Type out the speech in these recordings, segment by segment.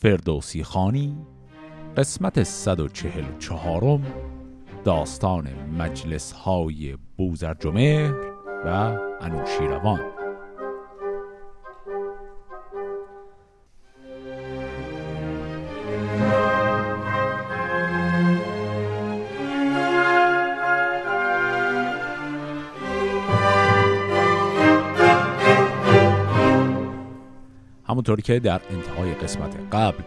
فردوسی خانی قسمت 144 داستان مجلس های بوزرجمهر و انوشیروان. همونطوری که در انتهای قسمت قبل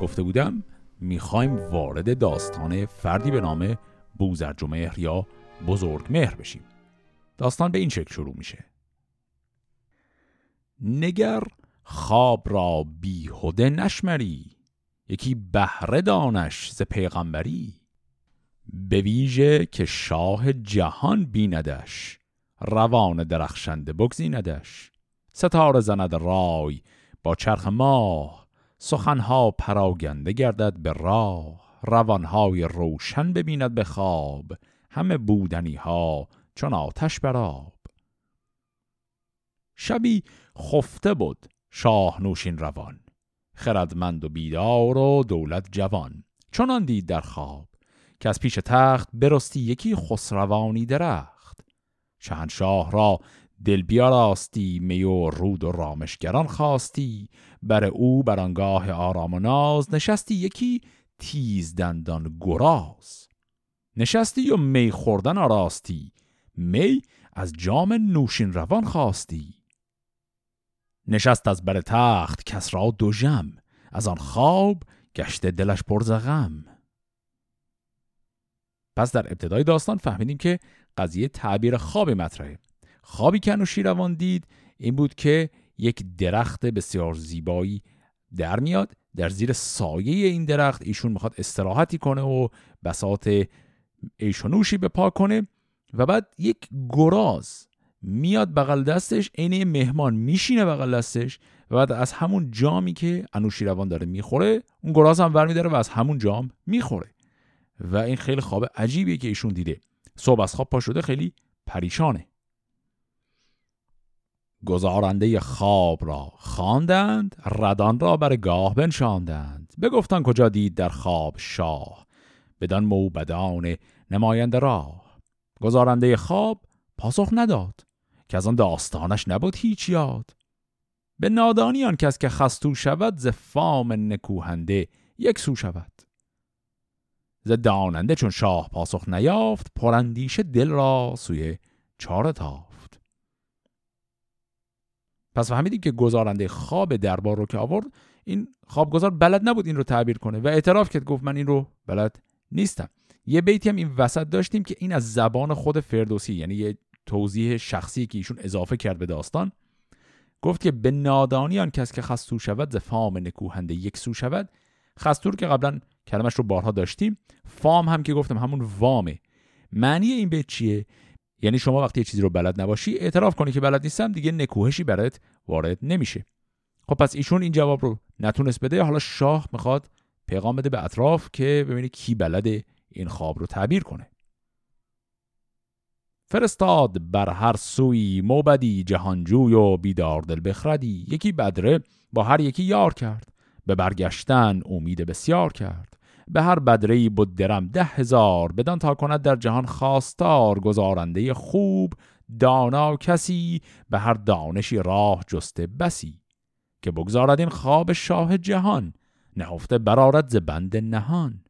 گفته بودم میخوایم وارد داستان فردی به نام بوزرجمهر یا بزرگمهر بشیم. داستان به این شکل شروع میشه: نگر خواب را بیهوده نشمری، یکی بهره دانش ز پیغمبری. به ویژه که شاه جهان بیندش، روان درخشنده بگزیندش. ستاره زند رای با چرخ ماه، سخنها پراگنده گردد به راه. روانهای روشن ببیند به خواب، همه بودنیها چون آتش بر آب. شبی خفته بود شاه نوشین روان، خردمند و بیدار و دولت جوان. چنان دید در خواب که از پیش تخت، برستی یکی خسروانی درخت. شاهنشاه را دل بیاراستی، می و رود و رامشگران خواستی. بر او برانگاه آرام و ناز، نشستی یکی تیز دندان گراز. نشستی و می خوردن آراستی، می از جام نوشین روان خواستی. نشست از بر تخت کس را دو جم، از آن خواب گشته دلش پر ز غم. پس در ابتدای داستان فهمیدیم که قضیه تعبیر خواب مطرحه. خوابی که انوشیروان دید این بود که یک درخت بسیار زیبایی در میاد، در زیر سایه این درخت ایشون میخواد استراحتی کنه و بساط ایشونوشی به پا کنه، و بعد یک گراز میاد بغل دستش، عین مهمان میشینه بغل دستش، و بعد از همون جامی که انوشیروان داره میخوره اون گراز هم ور میداره و از همون جام میخوره. و این خیلی خواب عجیبیه که ایشون دیده. صبح از خواب پا شده خیلی پریشانه. گزارنده خواب را خواندند، ردان را بر گاه بنشاندند. بگفتن کجا دید در خواب شاه، بدان موبدان نماینده راه. گزارنده خواب پاسخ نداد، که از آن داستانش نبود هیچ یاد. به نادانی آن کس که خستو شود، ز فام نکوهنده یک سو شود. ز داننده چون شاه پاسخ نیافت، پرندیشه دل را سوی چاره تا. پس فهمیدیم که گزارنده خواب دربار رو که آورد، این خوابگزار بلد نبود این رو تعبیر کنه و اعتراف کرد، گفت من این رو بلد نیستم. یه بیتی هم این وسط داشتیم که این از زبان خود فردوسی، یعنی یه توضیح شخصی که ایشون اضافه کرد به داستان. گفت که به نادانی آن کس که خستو شود، ز فام نکوهنده یک سو شود. خستور که قبلا کلمش رو بارها داشتیم، فام هم که گفتم همون وامه. معنی این بیت چیه؟ یعنی شما وقتی یه چیزی رو بلد نباشی، اعتراف کنی که بلد نیستم، دیگه نکوهشی برات وارد نمیشه. خب پس ایشون این جواب رو نتونست بده. حالا شاه میخواد پیغام بده به اطراف که ببینه کی بلده این خواب رو تعبیر کنه. فرستاد بر هر سوی موبدی، جهانجوی و بیدار دل بخردی. یکی بدره با هر یکی یار کرد، به برگشتن امید بسیار کرد. به هر بدری بود درم 10,000، بدان تا کند در جهان خواستار. گزارنده خوب دانا کسی، به هر دانشی راه جسته بسی. که بگذارد این خواب شاه جهان، نهفته برارد ز بند نهان.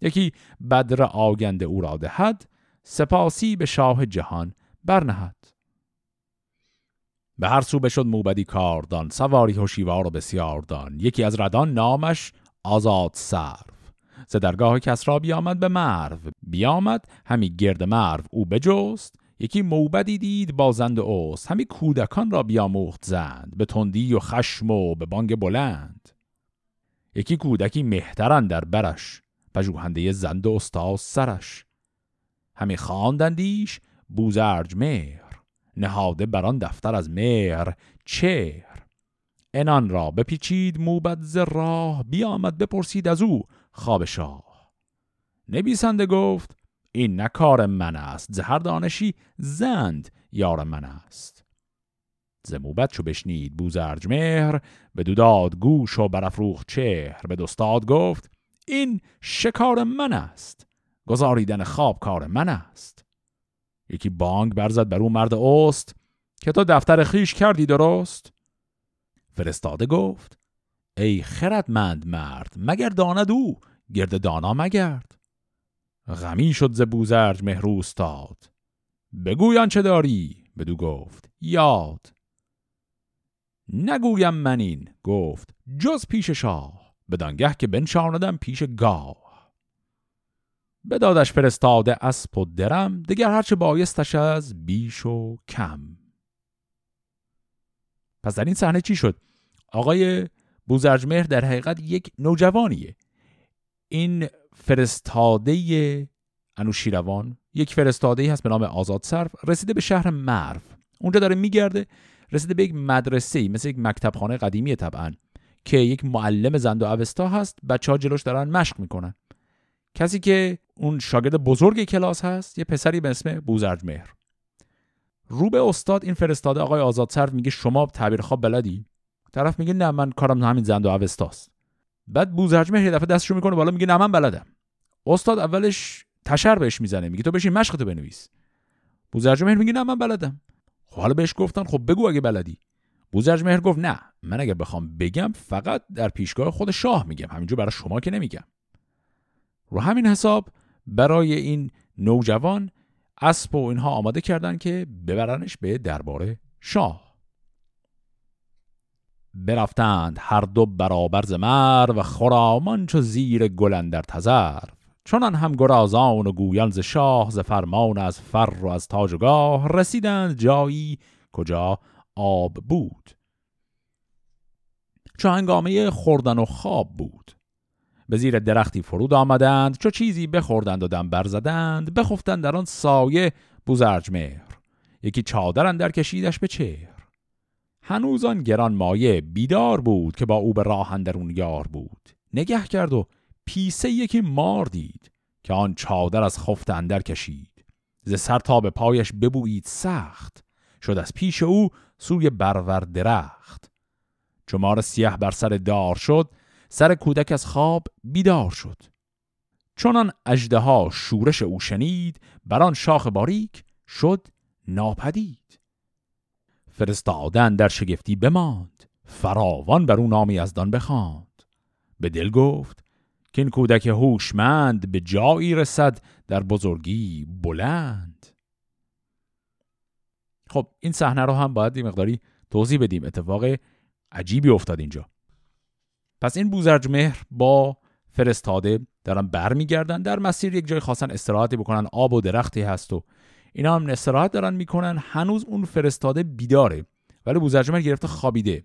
یکی بدر آگنده او را دهد، سپاسی به شاه جهان برنهد. به هر سو بشد موبدی کاردان، سواری هوشیوار و بسیاردان. یکی از ردان نامش آزاد صرف، ز درگاه کسری بیامد به مرو. بیامد همی گرد مرو او بجست، یکی موبدی دید بازند اوست. همی کودکان را بیاموخت زند، به تندی و خشم و به بانگ بلند. یکی کودکی مهترن در برش، پژوهنده زند و استاد سرش. همی خواندندیش بوزرجمهر، نهاده بران دفتر از مهر چهر. انان را بپیچید موبد ز راه، بیامد بپرسید از او خواب شاه. نویسنده گفت این نه کار من است، ز هر دانشی زند یار من است. ز موبد چو بشنید بوزرجمهر، به دوداد گوش و برافروخت چهر. به دوستاد گفت این شکار من است، گذاریدن خواب کار من است. یکی بانگ برزد بر او مرد اوست، که تا دفتر خیش کردی درست. فرستاده گفت ای خردمند مرد، مگر داند او گرد دانا مگرد. غمی شد ز بوزرجمهر اوستاد، بگوی آنچه داری. بدو گفت یاد. نگویم من این گفت جز پیش شاه، بدانگه که بنشاندم پیش گاه. بدادش فرستاده اسپ و درم، دگر هرچه بایستش از بیش و کم. پس در این صحنه چی شد؟ آقای بوزرجمهر در حقیقت یک نوجوانیه. این فرستاده انوشیروان یک فرستاده‌ای هست به نام آزاد صرف، رسیده به شهر مرف. اونجا داره میگرده، رسیده به یک مدرسه‌ای مثل یک مکتبخانه قدیمی طبعاً که یک معلم زند و اوستا هست، بچه‌ها جلوش دارن مشق میکنن. کسی که اون شاگرد بزرگ کلاس هست یه پسری به اسم بوزرجمهر. رو به استاد این فرستاده آقای آزاد صرف میگه شما تعبیر خواب بلدی؟ طرف میگه نه من کارم همین زند و اوستاست. بعد بوزرجمهر یه دفعه دستشو میکنه بالا میگه نه من بلدم. استاد اولش تشر بهش میزنه، میگه تو بشین مشق تو بنویس. بوزرجمهر میگه نه من بلدم. خب حالا بهش گفتن خب بگو اگه بلدی. بوزرجمهر گفت نه، من اگه بخوام بگم فقط در پیشگاه خود شاه میگم، همینجور برای شما که نمیگم. رو همین حساب برای این نوجوان اسب و اینها آماده کردن که ببرنش به دربار شاه. برفتند هر دو برابر ز مرو، و خرامان چو زیر گل اندر تذرو. چونان هم گرازان و گویان ز شاه، ز فرمان از فر و از تاج و گاه. رسیدند جایی کجا آب بود، چو هنگامه خوردن و خواب بود. به زیر درختی فرود آمدند، چو چیزی بخوردند و دم برزدند. بخفتند در آن سایه بوزرجمهر، یکی چادر اندر کشیدش به چهر. هنوز آن گران مایه بیدار بود، که با او به راه اندرون یار بود. نگه کرد و پیسه یکی مار دید، که آن چادر از خفت اندر کشید. ز سر تا به پایش ببویید سخت، شد از پیش او سوی برور درخت. چو مار سیه بر سر دار شد، سر کودک از خواب بیدار شد. چونان اژدها شورش او شنید، بر آن شاخ باریک شد ناپدید. فرستادن در شگفتی بماند، فراوان بر او نامی از دان بخواند. به دل گفت که این کودک هوشمند، به جایی رسد در بزرگی بلند. خب این صحنه رو هم باید یه مقداری توضیح بدیم، اتفاق عجیبی افتاد اینجا. پس این بوزرجمهر با فرستاده دارن برمیگردن، در مسیر یک جای خواستن استراحتی بکنن، آب و درختی هست و اینا هم استراحت دارن میکنن. هنوز اون فرستاده بیداره ولی بوزرجمهر گرفته خوابیده.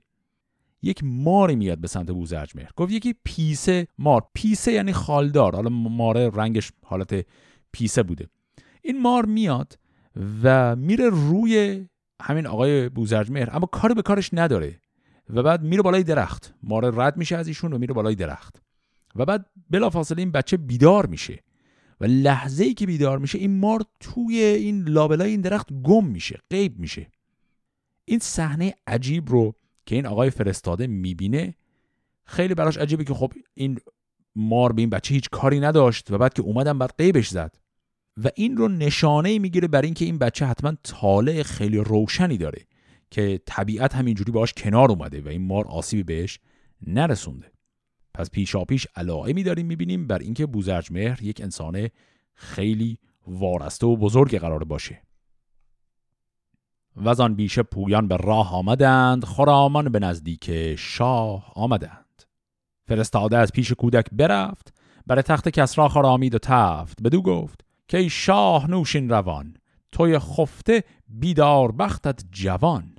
یک ماری میاد به سمت بوزرجمهر، گفت یکی پیسه مار. پیسه یعنی خالدار، حالا ماره رنگش حالت پیسه بوده. این مار میاد و میره روی همین آقای بوزرجمهر، اما کاری به کارش نداره و بعد میره بالای درخت. ماره رد میشه از ایشون و میره بالای درخت و بعد بلافاصله این بچه بیدار میشه و لحظه ای که بیدار میشه این مار توی این لابلای این درخت گم میشه، غیب میشه. این صحنه عجیب رو که این آقای فرستاده میبینه خیلی براش عجیبه که خب این مار به این بچه هیچ کاری نداشت و بعد که اومدن بعد غیبش زد و این رو نشانه میگیره بر این که این بچه حتما طالع خیلی روشنی داره که طبیعت همینجوری باهاش کنار اومده و این مار آسیبی بهش نرسونده. پس پیشاپیش علائمی داریم میبینیم بر این که بوزرجمهر یک انسان خیلی وارسته و بزرگ قرار باشه. وزان بیشه پویان به راه آمدند، خرامان به نزدیک شاه آمدند. فرستاده از پیش کودک برفت، بر تخت کسری خرامید و تفت. بدو گفت که ای شاه نوشین روان، توی خفته بیدار بختت جوان.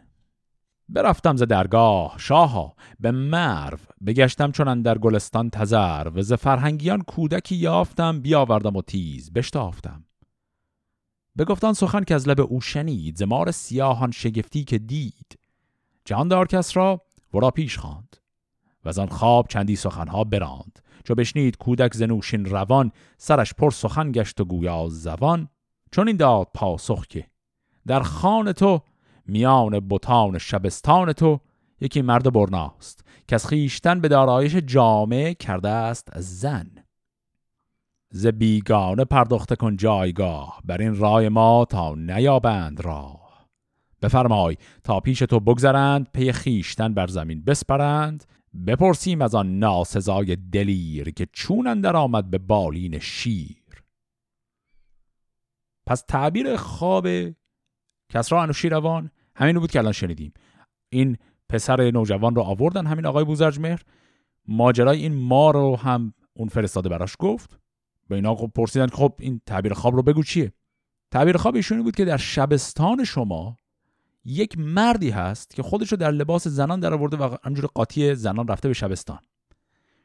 برفتم ز درگاه شاها به مرو، بگشتم چون در گلستان تذرو. و ز فرهنگیان کودکی یافتم، بیاوردم و تیز بشتافتم. بگفتان سخن که از لب او شنید، ز مار سیاهان شگفتی که دید. جهاندار کس را ورا پیش خواند، و زان خواب چندی سخنها براند. چو بشنید کودک ز نوشین روان، سرش پر سخن گشت و گویا زبان. چون این داد پاسخ که در خان تو میان بتان شبستان تو یکی مرد برناست که از خیشتن به دارایش جامع کرده است از زن. ز بیگانه پرداخته کن جایگاه، بر این رای ما تا نیابند راه. بفرمای تا پیش تو بگذرند، پی خیشتن بر زمین بسپرند. بپرسیم از آن ناسزای دلیر، که چون اندر آمد به بالین شیر. پس تعبیر خواب کسری انوشیروان همین بود که الان شنیدیم. این پسر نوجوان رو آوردن، همین آقای بوزرجمهر. ماجرای این ما رو هم اون فرستاده براش گفت. به اینا پرسیدن که خب این تعبیر خواب رو بگو چیه. تعبیر خواب ایشونی بود که در شبستان شما یک مردی هست که خودشو در لباس زنان در آورده و همجور قاطی زنان رفته به شبستان.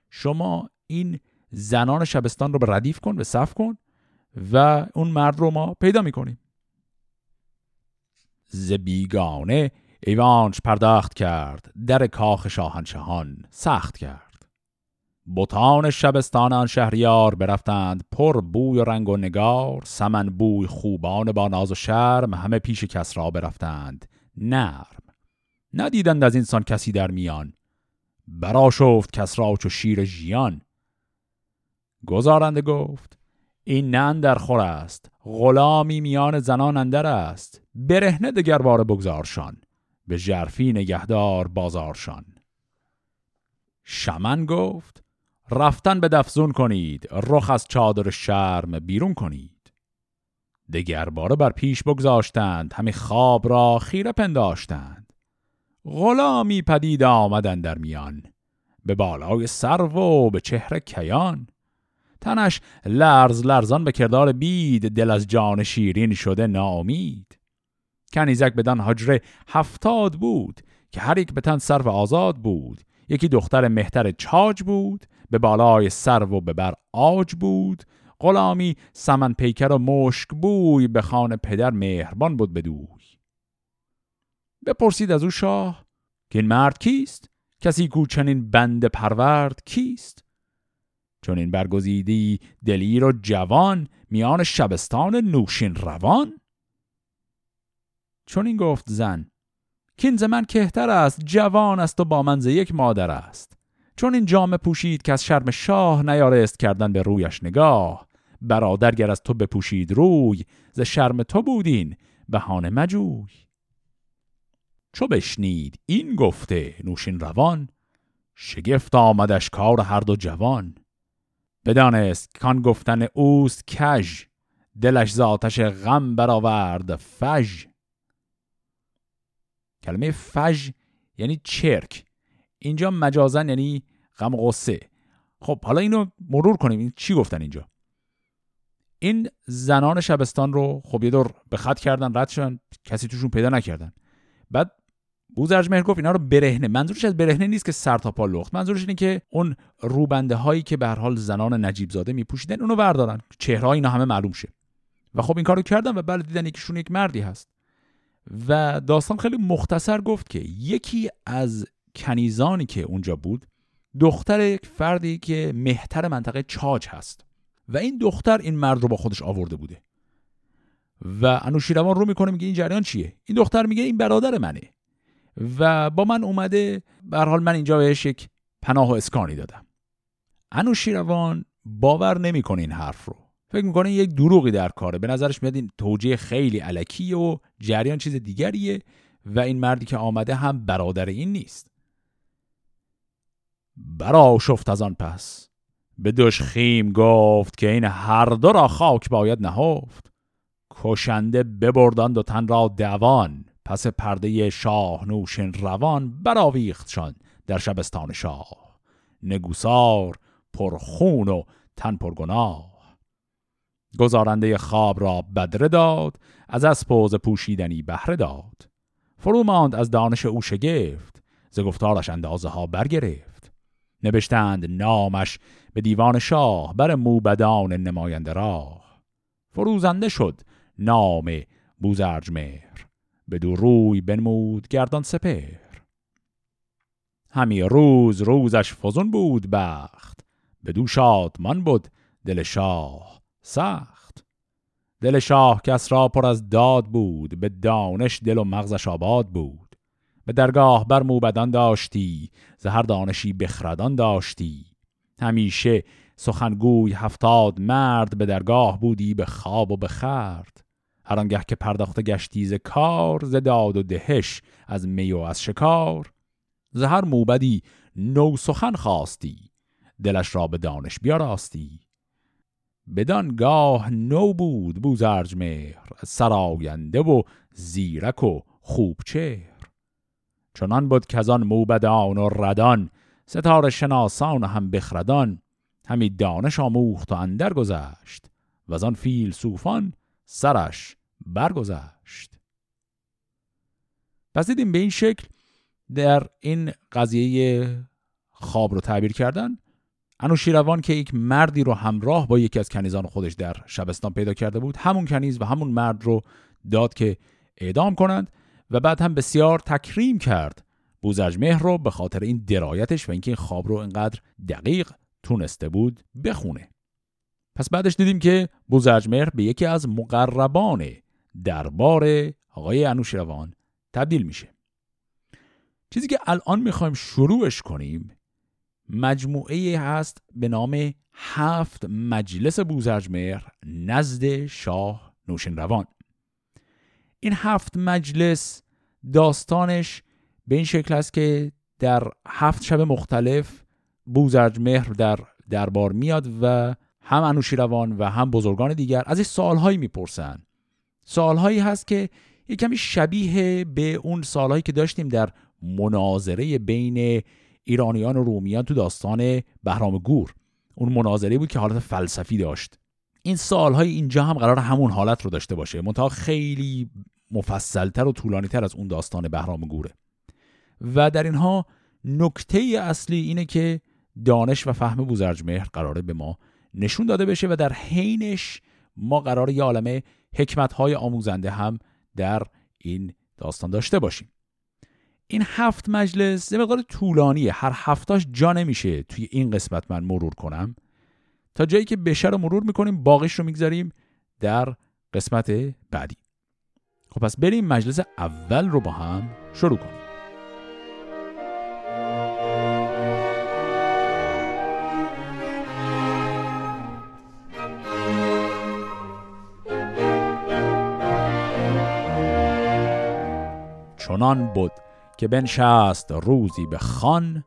شما این زنان شبستان رو به ردیف کن، به صف کن و اون مرد رو ما پیدا میکنیم. ز بیگانه ایوانش پرداخت کرد، در کاخ شاهنشهان سخت کرد. بتان شبستان آن شهریار، برفتند پر بوی و رنگ و نگار. سمن بوی خوبان با ناز و شرم، همه پیش کس را برفتند نرم. ندیدند از اینسان کسی در میان، برآشفت کس را چو شیر ژیان. گزارنده گفت این نه اندر خور است، غلامی میان زنان اندر است. برهنه دگرباره بگذارشان، به ژرفی نگهدار بازارشان. شمن گفت رفتن به دفزون کنید، رخ از چادر شرم بیرون کنید. دگرباره بر پیش بگذاشتند، همی خواب را خیره پنداشتند. غلامی پدید آمدند در میان، به بالای سرو و به چهره کیان. تنش لرز لرزان به کردار بید، دل از جان شیرین شده ناامید. کنیزک بدن حجره 70 بود، که هر یک به تن سرو آزاد بود. یکی دختر مهتر چاج بود، به بالای سرو و به بر آج بود. غلامی سمن پیکر و مشک بوی، به خان پدر مهربان بود بدوی. بپرسید از او شاه که این مرد کیست؟ کسی کو چنین بند پرورد کیست؟ چون این برگزیدی دلیر و جوان، میان شبستان نوشین روان. چون این گفت زن کین ز من کهتر است، جوان است و با من ز یک مادر است. چون این جامه پوشید که از شرم شاه، نیارست کردن به رویش نگاه. برادر گر از تو بپوشید روی، ز شرم تو بودین بهانه مجوی. چو بشنید این گفته نوشین روان، شگفت آمدش کار هر دو جوان. بدانست کان گفتن اوست کژ، دلش ز آتش غم برآورد فژ. کلمه فژ یعنی چرک، اینجا مجازاً یعنی غم غصه. خب حالا اینو مرور کنیم، این چی گفتن اینجا. این زنان شبستان رو خب یه دور به خط کردن، رد شدن، کسی توشون پیدا نکردن. بعد بوزرجمهر گفت اینا رو برهنه. منظورش از برهنه نیست که سر تا پا لخت، منظورش اینه که اون روبنده هایی که به هر حال زنان نجیب زاده میپوشیدن اونو بردارن، چهره اینا همه معلوم شه. و خب این کارو کردن و بله دیدن یکیشون یک مردی هست. و داستان خیلی مختصر گفت که یکی از کنیزانی که اونجا بود دختر یک فردی که مهتر منطقه چاج هست و این دختر این مرد رو با خودش آورده بوده. و انوشیروان رو میکنه، میگه این جریان چیه؟ این دختر میگه این برادر منه و با من اومده، به هر حال من اینجا بهش یک پناه و اسکانی دادم. انوشیروان باور نمیکنه این حرف رو، فکر میکنه یک دروغی در کاره، به نظرش میاد این توجیه خیلی الکیه و جریان چیز دیگریه و این مردی که آمده هم برادر این نیست. برآشفت از آن پس به دژخیم گفت، که این هر دو را خاک باید نهفت. کشنده ببردند و تن را دوان، پس پرده شاه نوشین روان. برآویختشان در شبستان شاه، نگوسار پرخون و تن پرگناه. گزارنده خواب را بدره داد، از اسپوز پوشیدنی بهره داد. فرو ماند از دانش او شگفت، ز گفتارش اندازه ها برگرفت. نبشتند نامش به دیوان شاه، بر موبدان نماینده راه. فروزنده شد نام بوزرجمهر، بدو روی بنمود گردان سپهر. همی روز روزش فزون بود بخت، بدو شادمان بود دل شاه سخت. دل شاه کس را پر از داد بود، به دانش دل و مغزش آباد بود. به درگاه بر موبدان داشتی، زهر دانشی بخردان داشتی. همیشه سخنگوی 70 مرد، به درگاه بودی به خواب و به خرد. هر آنگه که پرداخته گشتی ز کار، ز داد و دهش از می و از شکار. ز هر موبدی نو سخن خواستی، دلش را به دانش بیاراستی. بدان گاه نو بود بوزرجمهر، سراینده و زیرک و خوب چهر. چنان بود که از آن موبدان و ردان، ستاره شناسان و هم بخردان. همی دانش آموخت و اندر گذشت، و از آن فیلسوفان سرش برگذشت. پس دیدیم به این شکل در این قضیه خواب رو تعبیر کردن. انوشیروان که یک مردی رو همراه با یکی از کنیزان خودش در شبستان پیدا کرده بود، همون کنیز و همون مرد رو داد که اعدام کنند و بعد هم بسیار تکریم کرد بوزرجمهر رو به خاطر این درایتش و اینکه این خواب رو اینقدر دقیق تونسته بود بخونه. پس بعدش دیدیم که بوزرجمهر به یکی از مقربان دربار آقای انوشیروان تبدیل میشه. چیزی که الان میخوایم شروعش کنیم مجموعه هست به نام 7 مجلس بوزرجمهر نزد شاه نوشیروان. این 7 مجلس داستانش به این شکل است که در 7 شب مختلف بوزرجمهر در دربار میاد و هم انوشیروان و هم بزرگان دیگر از این سوالهایی میپرسن. سوالهایی هست که یک کمی شبیه به اون سوالهایی که داشتیم در مناظره بین ایرانیان و رومیان تو داستان بهرام گور. اون مناظره بود که حالت فلسفی داشت. این سوالهای اینجا هم قرار همون حالت رو داشته باشه، منتها خیلی مفصلتر و طولانیتر از اون داستان بهرام گوره. و در اینها نکته اصلی اینه که دانش و فهم بوزرجمهر قراره به ما نشون داده بشه و در حینش ما قراره یه عالمه حکمت‌های آموزنده هم در این داستان داشته باشیم. این 7 مجلس یه مقدار طولانیه، هر هفتاش جا نمیشه توی این قسمت من مرور کنم. تا جایی که بشه رو مرور میکنیم، باقیش رو میگذاریم در قسمت بعدی. خب پس بریم مجلس اول رو با هم شروع کنیم. چنان بود که بنشست روزی به خان،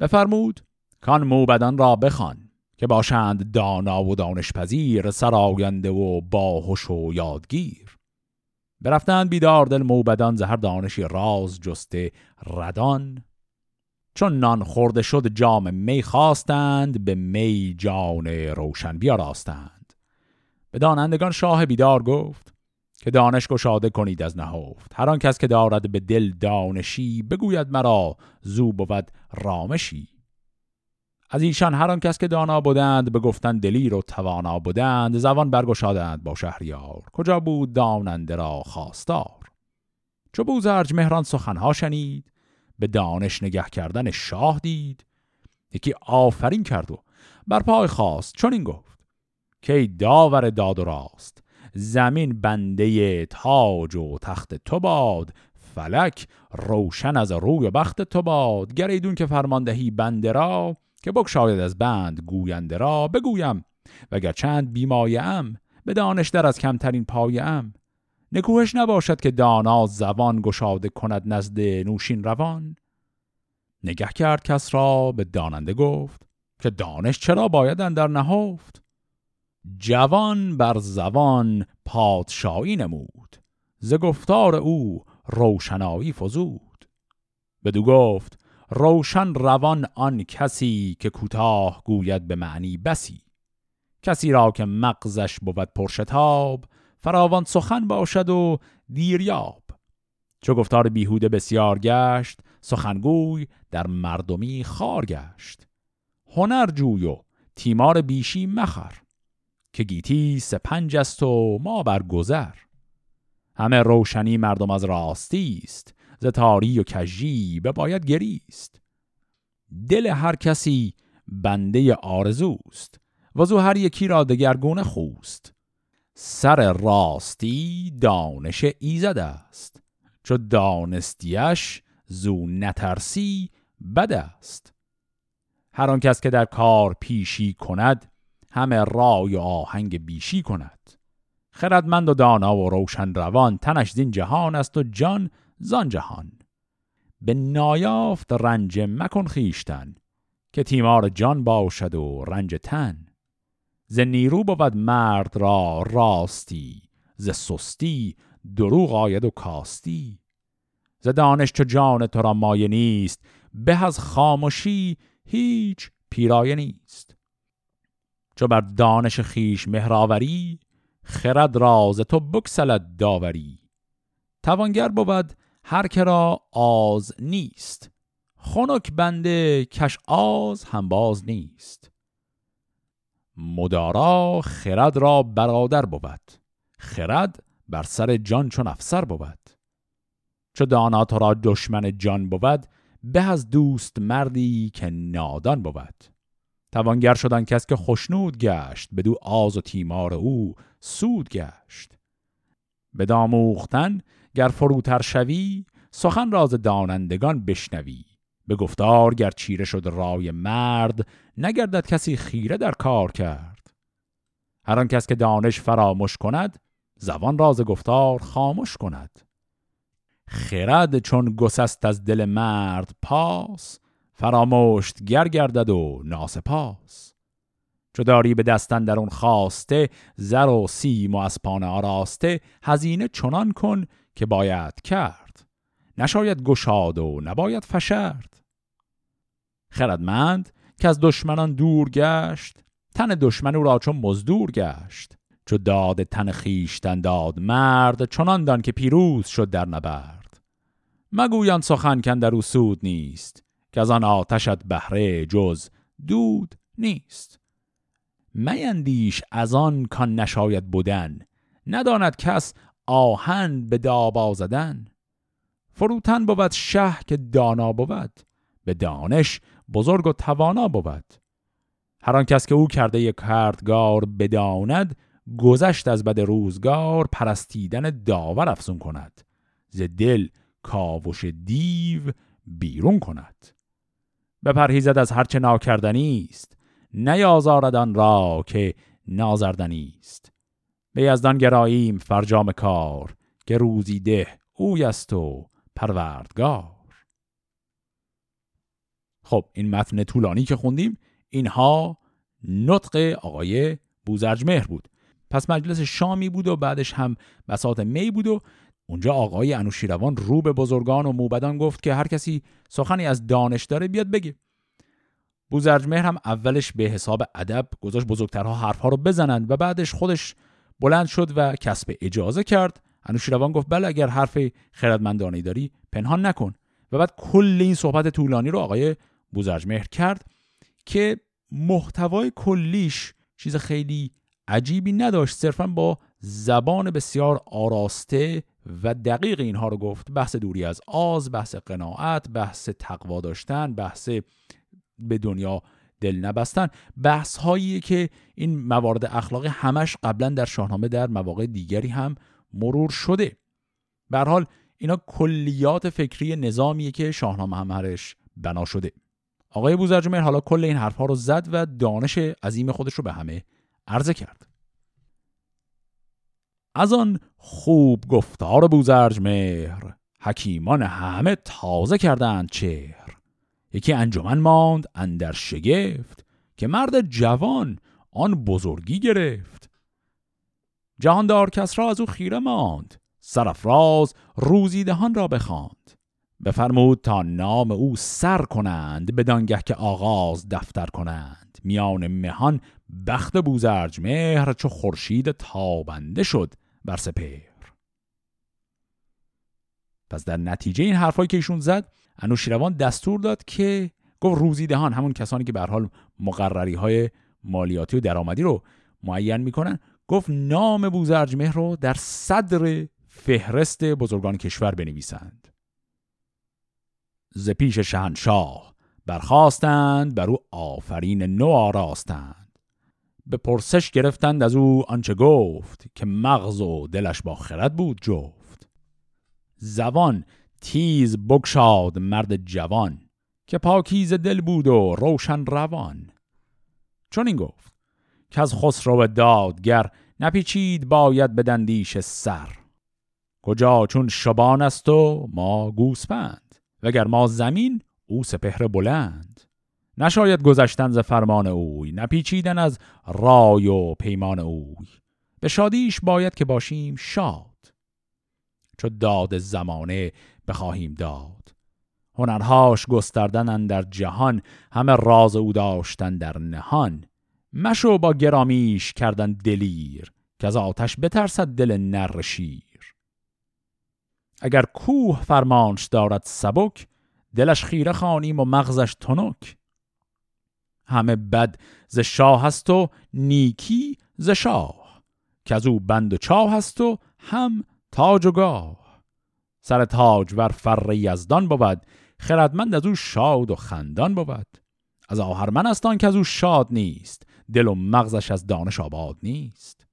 بفرمود کان موبدان را بخوان، که باشند دانا و دانش پذیر، سراینده و باهوش و یادگیر. برفتند بیدار دل موبدان، زهر دانشی راز جسته ردان. چون نان خورده شد جام می خواستند، به می جان روشن بیاراستند. به دانندگان شاه بیدار گفت، که دانش گشاده کنید از نهفت. هر آن کس که دارد به دل دانشی، بگوید مرا زو بود رامشی. از ایشان هر آن کس که دانا بودند، بگفتند دلیر و توانا بودند. زبان برگشادند با شهریار، کجا بود داننده را خواستار. چو بوزرجمهر آن سخنها شنید، به دانش نگه کردن شاه دید. یکی آفرین کرد و بر پای خواست، چون این گفت که داور داد و راست. زمین بنده تاج و تخت تو باد، فلک روشن از روی بخت تو باد. گر ایدون که فرماندهی بنده را، که بگشاید از بند گوینده را. بگویم وگر چند بیمایه ام، به دانش در از کمترین پایه ام. نکوهش نباشد که دانا زبان، گشاده کند نزد نوشین روان. نگه کرد کس را به داننده گفت، که دانش چرا باید اندر نهفت. جوان بر زبان پادشاهی نمود، ز گفتار او روشنایی فزود. بدو گفت روشن روان آن کسی، که کوتاه گوید به معنی بسی. کسی را که مغزش بود پرشتاب، فراوان سخن باشد و دیریاب. چو گفتار بیهوده بسیار گشت، سخنگوی در مردمی خار گشت. هنر جوی و تیمار بیشی مخر، که گیتی سپنج است و ما بر گذر. همه روشنی مردم از راستی است، ز تاری و کژی بباید گریست. دل هر کسی بنده آرزوست، وزو هر یکی را دگرگونه خوست. سر راستی دانش ایزد است، چو دانستیش زو نترسی بد است. هر آن کس که در کار پیشی کند، همه رای و آهنگ بیشی کند. خردمند و دانا و روشن روان، تنش زین جهان است و جان زان جهان. به نایافت رنج مکن خیشتن، که تیمار جان باشد و رنج تن. ز نیرو بود مرد را راستی، ز سستی دروغ آید و کاستی. ز دانش چو جان تو را مایه نیست، به از خاموشی هیچ پیرایه نیست. چو بر دانش خیش مهراوری، خرد راز تو بکسلد داوری. توانگر بود هر که را آز نیست، خنک بنده کش آز هم باز نیست. مدارا خرد را برادر بود، خرد بر سر جان چون افسر بود. چو دانا تو را دشمن جان بود، به از دوست مردی که نادان بود. توانگر شدن کس که خشنود گشت، بدو آز و تیمار او سود گشت. به داموختن گر فروتر شوی، سخن راز دانندگان بشنوی. به گفتار گر چیره شد رای مرد، نگردد کسی خیره در کار کرد. هر آن کس که دانش فراموش کند، زبان راز گفتار خاموش کند. خرد چون گسست از دل مرد پاس، فراموشت گر گردد و ناسپاس. چو داری به دستن در اون خواسته، زر و سیم و اسپان آراسته. هزینه چنان کن که باید کرد، نشاید گشاد و نباید فشرد. خردمند که از دشمنان دور گشت، تن دشمن او را چون مزدور گشت. چو داد تن خیشتن داد مرد، چنان دان که پیروز شد در نبرد. مگویان سخن کاندر او سود نیست، که از آن آتشت بهره جز دود نیست. میندیش از آن کان نشاید بودن، نداند کس آهن به دابا زدن. فروتن بود شه که دانا بود، به دانش بزرگ و توانا بود. هر آن کس که او کرده یک کردگار، بداند گذشت از بد روزگار. پرستیدن داور افزون کند، ز دل کاوش دیو بیرون کند. بپرهیزد از هرچه ناکردنی است، نیازارد آن را که نازردنی است. به یزدان گراییم فرجام کار، که روزی ده اوی است و پروردگار. خب این متن طولانی که خوندیم، اینها نطق آقای بوزرجمهر بود. پس مجلس شامی بود و بعدش هم بساط می بود و اونجا آقای انوشیروان رو به بزرگان و موبدان گفت که هر کسی سخنی از دانش داره بیاد بگه. بوزرجمهر هم اولش به حساب ادب گذاشت بزرگترها حرفها رو بزنند و بعدش خودش بلند شد و کسب اجازه کرد. انوشیروان گفت بله اگر حرف خردمندانه داری پنهان نکن. و بعد کل این صحبت طولانی رو آقای بوزرجمهر کرد که محتوای کلیش چیز خیلی عجیبی نداشت، صرفاً با زبان بسیار آراسته و دقیق اینها رو گفت. بحث دوری از آز، بحث قناعت، بحث تقوا داشتن، بحث به دنیا دل نبستن، بحث هایی که این موارد اخلاقی همش قبلا در شاهنامه در مواقع دیگری هم مرور شده. به هر حال اینا کلیات فکری نظامیه که شاهنامه هم هرش بنا شده. آقای بوزرجمهر حالا کل این حرفها رو زد و دانش عظیم خودش رو به همه عرضه کرد. از آن خوب گفتار بوزرجمهر، حکیمان همه تازه کردند چهر. یکی انجمن ماند اندر شگفت، که مرد جوان آن بزرگی گرفت. جهاندار کس را از او خیره ماند، سرافراز روزی دهان را بخواند. بفرمود تا نام او سر کنند، بدانگه که آغاز دفتر کنند. میان مهان بخت بوزرجمهر، چو خورشید تابنده شد بر سپهر. پس در نتیجه این حرفایی که ایشون زد، انوشیروان دستور داد که گفت روزیدهان، همون کسانی که به هر حال مقرری های مالیاتی و درآمدی رو معین میکنن، گفت نام بوزرجمهر رو در صدر فهرست بزرگان کشور بنویسند. ز پیش شهنشاه برخاستند، بر او آفرین نو آراستند. به پرسش گرفتند از او آنچه گفت، که مغز و دلش با خرد بود جفت. زبان تیز بگشاد مرد جوان، که پاکیزه دل بود و روشن روان. چون این گفت که از خسرو دادگر، نپیچید باید بدندیش سر. کجا چون شبان است و ما گوسپند، وگر ما زمین او سپهر بلند. نشاید گذشتن ز فرمان اوی، نپیچیدن از رای و پیمان اوی. به شادیش باید که باشیم شاد، چو داد زمانه بخواهیم داد. هنرهاش گستردن اندر جهان، همه راز او داشتن در نهان. مشو با گرامیش کردن دلیر، که از آتش بترسد دل نر شیر. اگر کوه فرمانش دارد سبک، دلش خیره خانیم و مغزش تنک. همه بد ز شاه هست و نیکی ز شاه، که از او بند و چاه هست و هم تاج و گاه. سر تاج ور فر یزدان بود، خردمند از او شاد و خندان بود. از آهرمن استان که از او شاد نیست، دل و مغزش از دانش آباد نیست.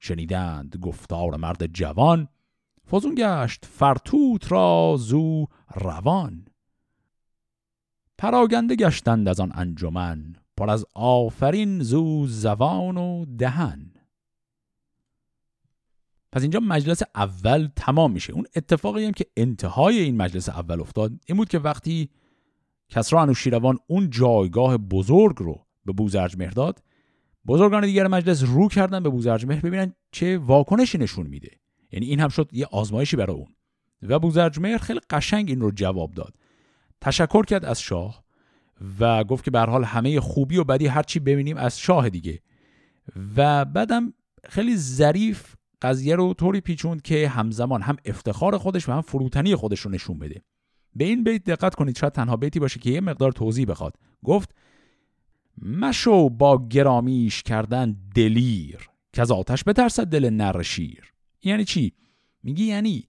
شنیدند گفتار مرد جوان، فزون گشت فرتوت را زو روان. پراگنده گشتند از آن انجمن، پر از آفرین زو زبان و دهن. پس اینجا مجلس اول تمام میشه. اون اتفاقی هم که انتهای این مجلس اول افتاد این بود که وقتی کسری انوشیروان اون جایگاه بزرگ رو به بوزرجمهر داد، بزرگان دیگر مجلس رو کردن به بوزرجمهر ببینن چه واکنشی نشون میده. یعنی این هم شد یه آزمایشی برای اون. و بوزرجمهر خیلی قشنگ این رو جواب داد. تشکر کرد از شاه و گفت که به هر حال همه خوبی و بدی هر چی ببینیم از شاه دیگه. و بعدم خیلی ظریف قضیه رو طوری پیچوند که همزمان هم افتخار خودش و هم فروتنی خودش رو نشون بده. به این بیت دقت کنید، شاید تنها بیتی باشه که یه مقدار توضیح بخواد. گفت مشو با گرامیش کردن دلیر، که از آتش بترسد دل نر شیر. یعنی چی؟ میگی یعنی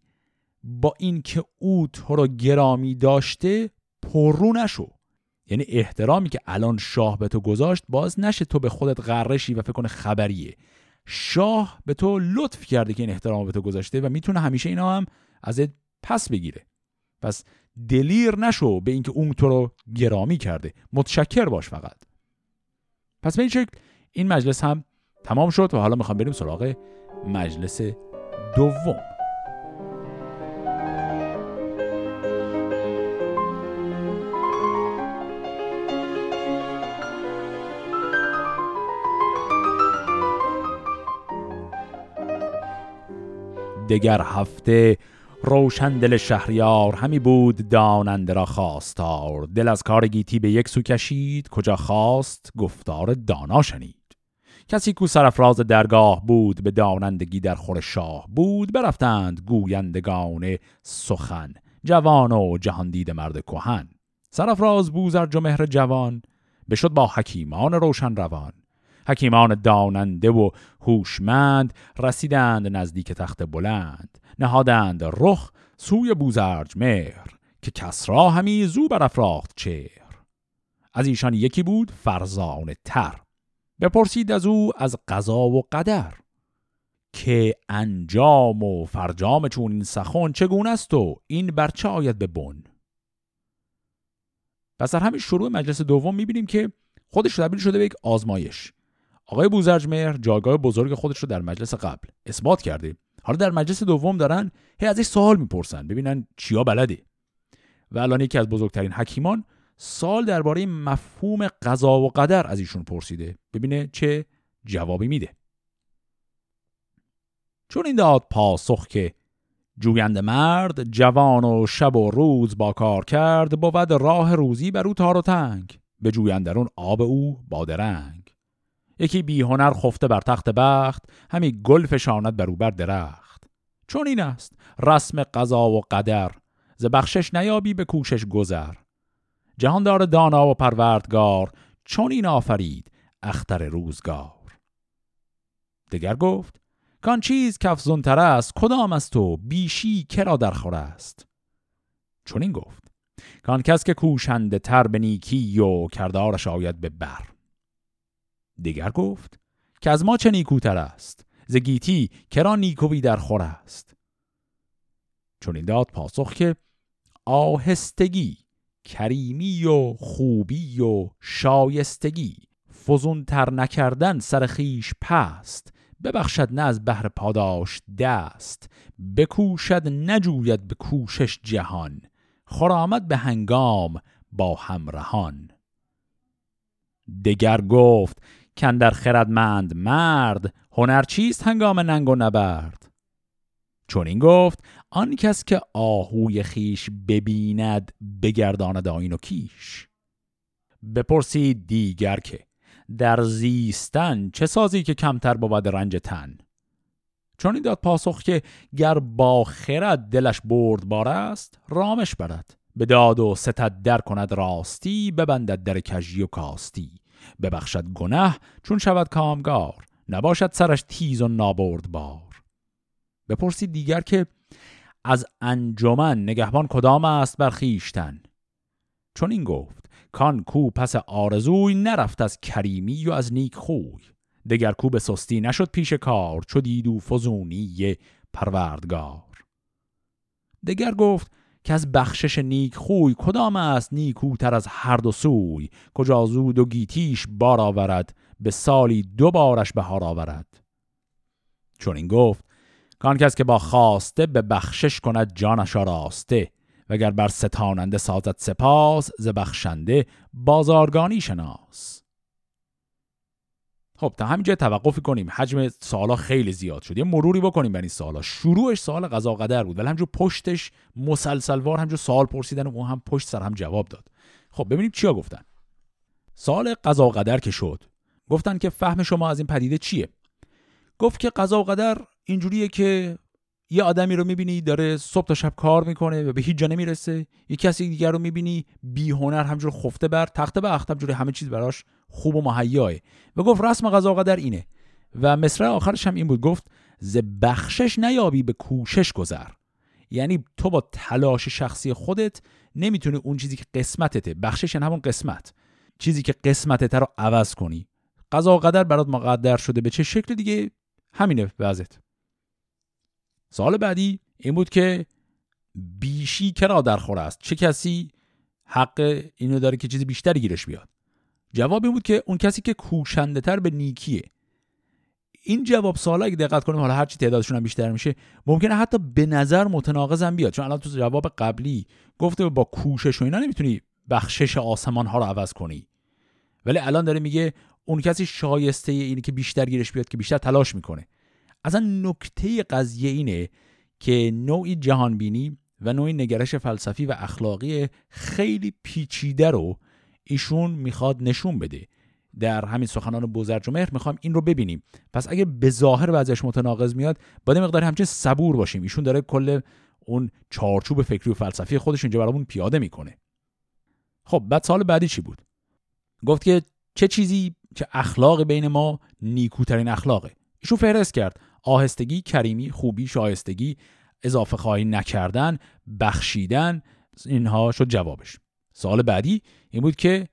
با این که او تو رو گرامی داشته پررو نشو. یعنی احترامی که الان شاه به تو گذاشت باز نشه تو به خودت غرشی و فکر کنه خبریه. شاه به تو لطف کرده که این احترام به تو گذاشته و میتونه همیشه اینا هم ازت پس بگیره. پس دلیر نشو به اینکه اون تو رو گرامی کرده، متشکر باش فقط. پس به این شکل این مجلس هم تمام شد و حالا میخوام بریم سراغ مجلس دوم. دگر هفته روشن دل شهریار، همی بود داننده را خواستار. دل از کار گیتی به یک سو کشید، کجا خواست گفتار دانا شنید. کسی کو سرفراز درگاه بود، به دانندگی در خور شاه بود. برفتند گویندگان سخن، جوان و جهاندید مرد کهن. سرفراز بوزرجمهر جوان، بشد با حکیمان روشن روان. حکیمان داننده و هوشمند، رسیدند نزدیک تخت بلند. نهادند رخ سوی بوزرجمهر، که کسری همی زو برافراخت چهر. از ایشان یکی بود فرزانه تر، بپرسید از او از قضا و قدر. که انجام و فرجام چون این سخن، چگونه است و این بر چه آید به بن. پس در همین شروع مجلس دوم میبینیم که خودش تبدیل شده به یک آزمایش. آقای بوزرجمهر جایگاه بزرگ خودش رو در مجلس قبل اثبات کرده، حالا در مجلس دوم دارن هی ازش سوال میپرسن ببینن چیا بلده. و الان یکی از بزرگترین حکیمان سوال درباره مفهوم قضا و قدر از ایشون پرسیده، ببینه چه جوابی میده. چون این داد پاسخ که جوینده مرد، جوان و شب و روز با کار کرد. بود راه روزی بر او تار و تنگ، به جویندرون آب او بادرنگ. یکی بی هنر خفته بر تخت بخت، همی گل فشاند بر او بر درخت. چون این است رسم قضا و قدر، ز بخشش نیابی به کوشش گذر. جهاندار دانا و پروردگار، چون این آفرید اختر روزگار. دگر گفت کان چیز کفزون تر است، کدام از تو بیشی کرا در خور است. چون این گفت کان کس که کوشنده تر، به نیکی و کردارش آید به بر. دیگر گفت که از ما چه نیکوتر است؟ ز گیتی کرا نیکوی در خور است. چون این داد پاسخ که آهستگی، کریمی و خوبی و شایستگی، فزونتر نکردن سر خیش پست، ببخشد نه از بهر پاداش دست، بکوشد نجوید به کوشش جهان، خرامد به هنگام با همراهان. دگر گفت کاندر خردمند مرد، هنر چیست هنگام ننگ و نبرد؟ چون این گفت آن کس که آهوی خیش ببیند، بگرداند آیین و کیش. بپرسید دیگر که در زیستن چه سازی که کمتر بود رنج تن؟ چون این داد پاسخ که گر با خرد دلش بردبار است، رامش برد به داد و ستد در کند راستی، ببندد در کجی و کاستی، ببخشد گناه چون شود کامگار، نباشد سرش تیز و نابردبار. بپرسید دیگر که از انجمن نگهبان کدام است بر خویشتن؟ چون این گفت کان کو پس آرزوی، نرفت از کریمی و از نیک خوی. دگر کو به سستی نشد پیش کار، چو دید او فزونی پروردگار. دگر گفت که از بخشش نیک خوی، کدام است نیکوتر از هر دو سوی؟ کجا زود و گیتیش بار آورد، به سالی دوبارش بهار آورد. چون این گفت کان کس که با خواسته، به بخشش کند جانش راسته، وگر بر ستاننده سازد سپاس، ز بخشنده بازارگانی شناس. خب تا همینجا توقف کنیم. حجم سوالا خیلی زیاد شد. یه مروری بکنیم بر این سوالا. شروعش سوال قضا قدر بود، ولی همجور پشتش مسلسلوار همجور سوال پرسیدن و اون هم پشت سر هم جواب داد. خب ببینیم چیا گفتن. سوال قضا قدر که شد، گفتن که فهم شما از این پدیده چیه؟ گفت که قضا قدر اینجوریه که یه آدمی رو میبینی داره صبح تا شب کار میکنه و به هیچ جا نمیرسه، یه کسی دیگر رو میبینی بی هنر همجور خفته بر تخته بخت، همجوری همه چیز براش خوب و مهیاه. و گفت رسم قضا قدر اینه. و مصرع آخرش هم این بود، گفت ز بخشش نیابی به کوشش گذر. یعنی تو با تلاش شخصی خودت نمیتونی اون چیزی که قسمتته، بخشش یعنی همون قسمت، چیزی که قسمتته رو عوض کنی. قضا قدر برات مقدر شده به چه شکل دیگه، همینه وضعیت. سوال بعدی این بود که بیشی کرا در خور است، چه کسی حق اینو داره که چیز بیشتری گیرش بیاد؟ جواب این بود که اون کسی که کوشنده تر به نیکیه. این جواب سوالا اگه دقت کنیم، حالا هر چی تعدادشون هم بیشتر میشه، ممکنه حتی به نظر متناقض هم بیاد، چون الان تو جواب قبلی گفته با کوشش و اینا نمیتونی بخشش آسمان ها رو عوض کنی، ولی الان داره میگه اون کسی شایسته اینه که بیشتر گیرش بیاد که بیشتر تلاش میکنه. اصلا نکته قضیه اینه که نوعی جهانبینی و نوعی نگرش فلسفی و اخلاقی خیلی پیچیده رو ایشون میخواد نشون بده. در همین سخنان بوزرجمهر میخوام این رو ببینیم. پس اگه به ظاهر وضعش متناقض میاد، باید مقداری همچین صبور باشیم. ایشون داره کل اون چارچوب فکری و فلسفی خودش اینجا برامون پیاده میکنه. خب بعد سال بعدی چی بود؟ گفت که چه چیزی، چه اخلاقی بین ما نیکوترین اخلاقه؟ ایشون فهرست کرد: آهستگی، کریمی، خوبی، شایستگی، اضافه خواهی نکردن، بخشیدن. اینها شد جوابش. سوال بعدی این بود که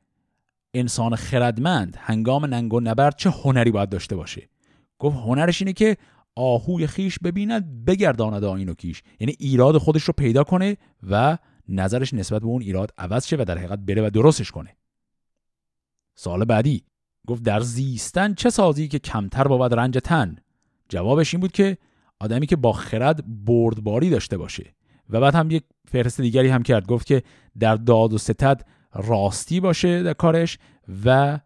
انسان خردمند هنگام ننگ و نبرد چه هنری باید داشته باشه؟ گفت هنرش اینه که آهوی خیش ببیند، بگرداند آیین و کیش. یعنی ایراد خودش رو پیدا کنه و نظرش نسبت به اون ایراد عوض شه و در حقیقت بره و درستش کنه. سوال بعدی گفت در زیستن چه سازی که کمتر بود رنج تن؟ جوابش این بود که آدمی که با خرد بردباری داشته باشه. و بعد هم یک فهرست دیگری هم کرد، گفت که در داد و ستد راستی باشه در کارش و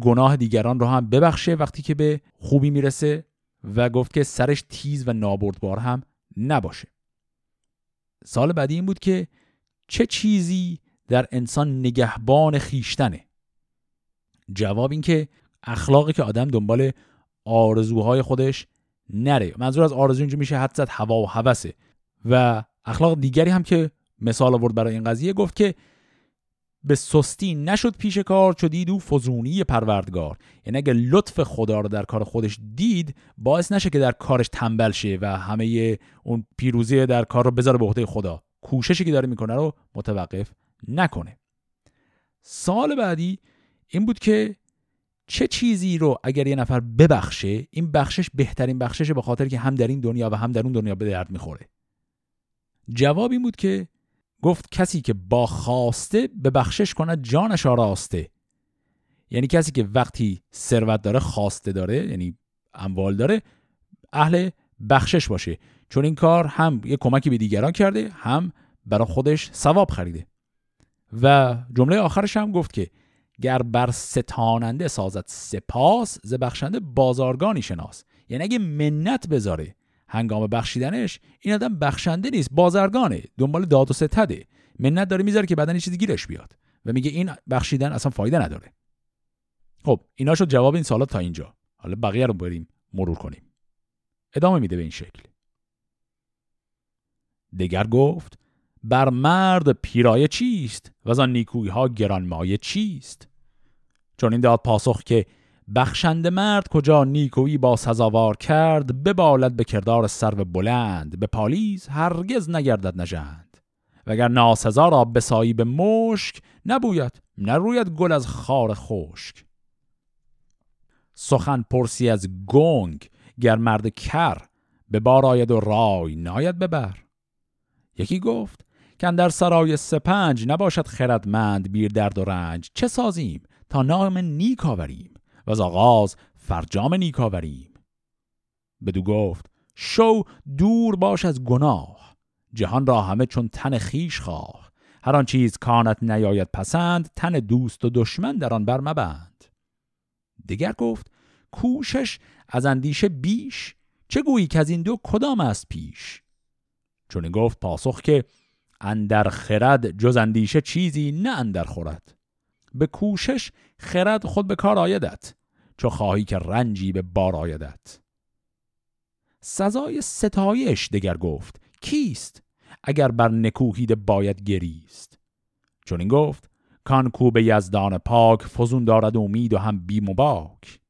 گناه دیگران رو هم ببخشه وقتی که به خوبی میرسه، و گفت که سرش تیز و نابردبار هم نباشه. سال بعدی این بود که چه چیزی در انسان نگهبان خیشتنه؟ جواب این که اخلاقی که آدم دنبال آرزوهای خودش نره. منظور از آرزو اینجا میشه حدس هوا و هوسه. و اخلاق دیگری هم که مثال آورد برای این قضیه، گفت که به سستی نشد پیش کار، چو دید او فزونی پروردگار. یعنی اگه لطف خدا رو در کار خودش دید، باعث نشه که در کارش تنبل شه و همه اون پیروزی در کار رو بذاره به عهده خدا. کوششی که داره میکنه رو متوقف نکنه. سال بعدی این بود که چه چیزی رو اگر یه نفر ببخشه، این بخشش بهترین بخششه، به خاطر که هم در این دنیا و هم در اون دنیا به درد میخوره. جواب این بود که گفت کسی که با خواسته به بخشش کند جانش آراسته. یعنی کسی که وقتی ثروت داره، خواسته داره، یعنی اموال داره، اهل بخشش باشه، چون این کار هم یه کمکی به دیگران کرده، هم برای خودش ثواب خریده. و جمله آخرش هم گفت که گر بر ستاننده سازد سپاس، ز بخشنده بازارگانی شناس. یعنی اگه منت بذاره هنگام بخشیدنش، این آدم بخشنده نیست، بازارگانه، دنبال داد و ستده، منت داره میذاره که بعدن یه چیزی گیرش بیاد و میگه این بخشیدن اصلا فایده نداره. خب اینا شد جواب این سوالات تا اینجا. حالا بقیه رو بریم مرور کنیم. ادامه میده به این شکل. دگر گفت بر مرد پیرایه چیست و از آن نیکویی ها گرانمایه چیست؟ چون این داد پاسخ که بخشنده مرد کجا نیکویی با سزاوار کرد، ببالد به کردار سرو بلند، به پالیز هرگز نگردد نژند، وگر ناسزا را بسایی به مشک، نبوید نروید گل از خار خشک. سخن پرسی از گنگ گر مرد کر، به بار آید و رای ناید ببر. یکی گفت که اندر سرای سپنج، نباشد خردمند بیر درد و رنج، چه سازیم تا نام نیک آوریم، و از آغاز فرجام نیک آوریم. بدو گفت شو دور باش از گناه، جهان را همه چون تن خیش خواه، هر آن چیز کانت نیاید پسند، تن دوست و دشمن در آن بر مبند. دیگر گفت کوشش از اندیشه بیش، چه گویی که از این دو کدام است پیش؟ چون این گفت پاسخ که اندر خرد جز اندیشه چیزی نه اندر خورد، به کوشش خرد خود به کار آیدت، چو خواهی که رنجی به بار آیدت. سزای ستایش دگر گفت کیست، اگر بر نکوهید باید گریست؟ چون این گفت کان کو به یزدان پاک، فزون دارد امید و هم بیم و باک.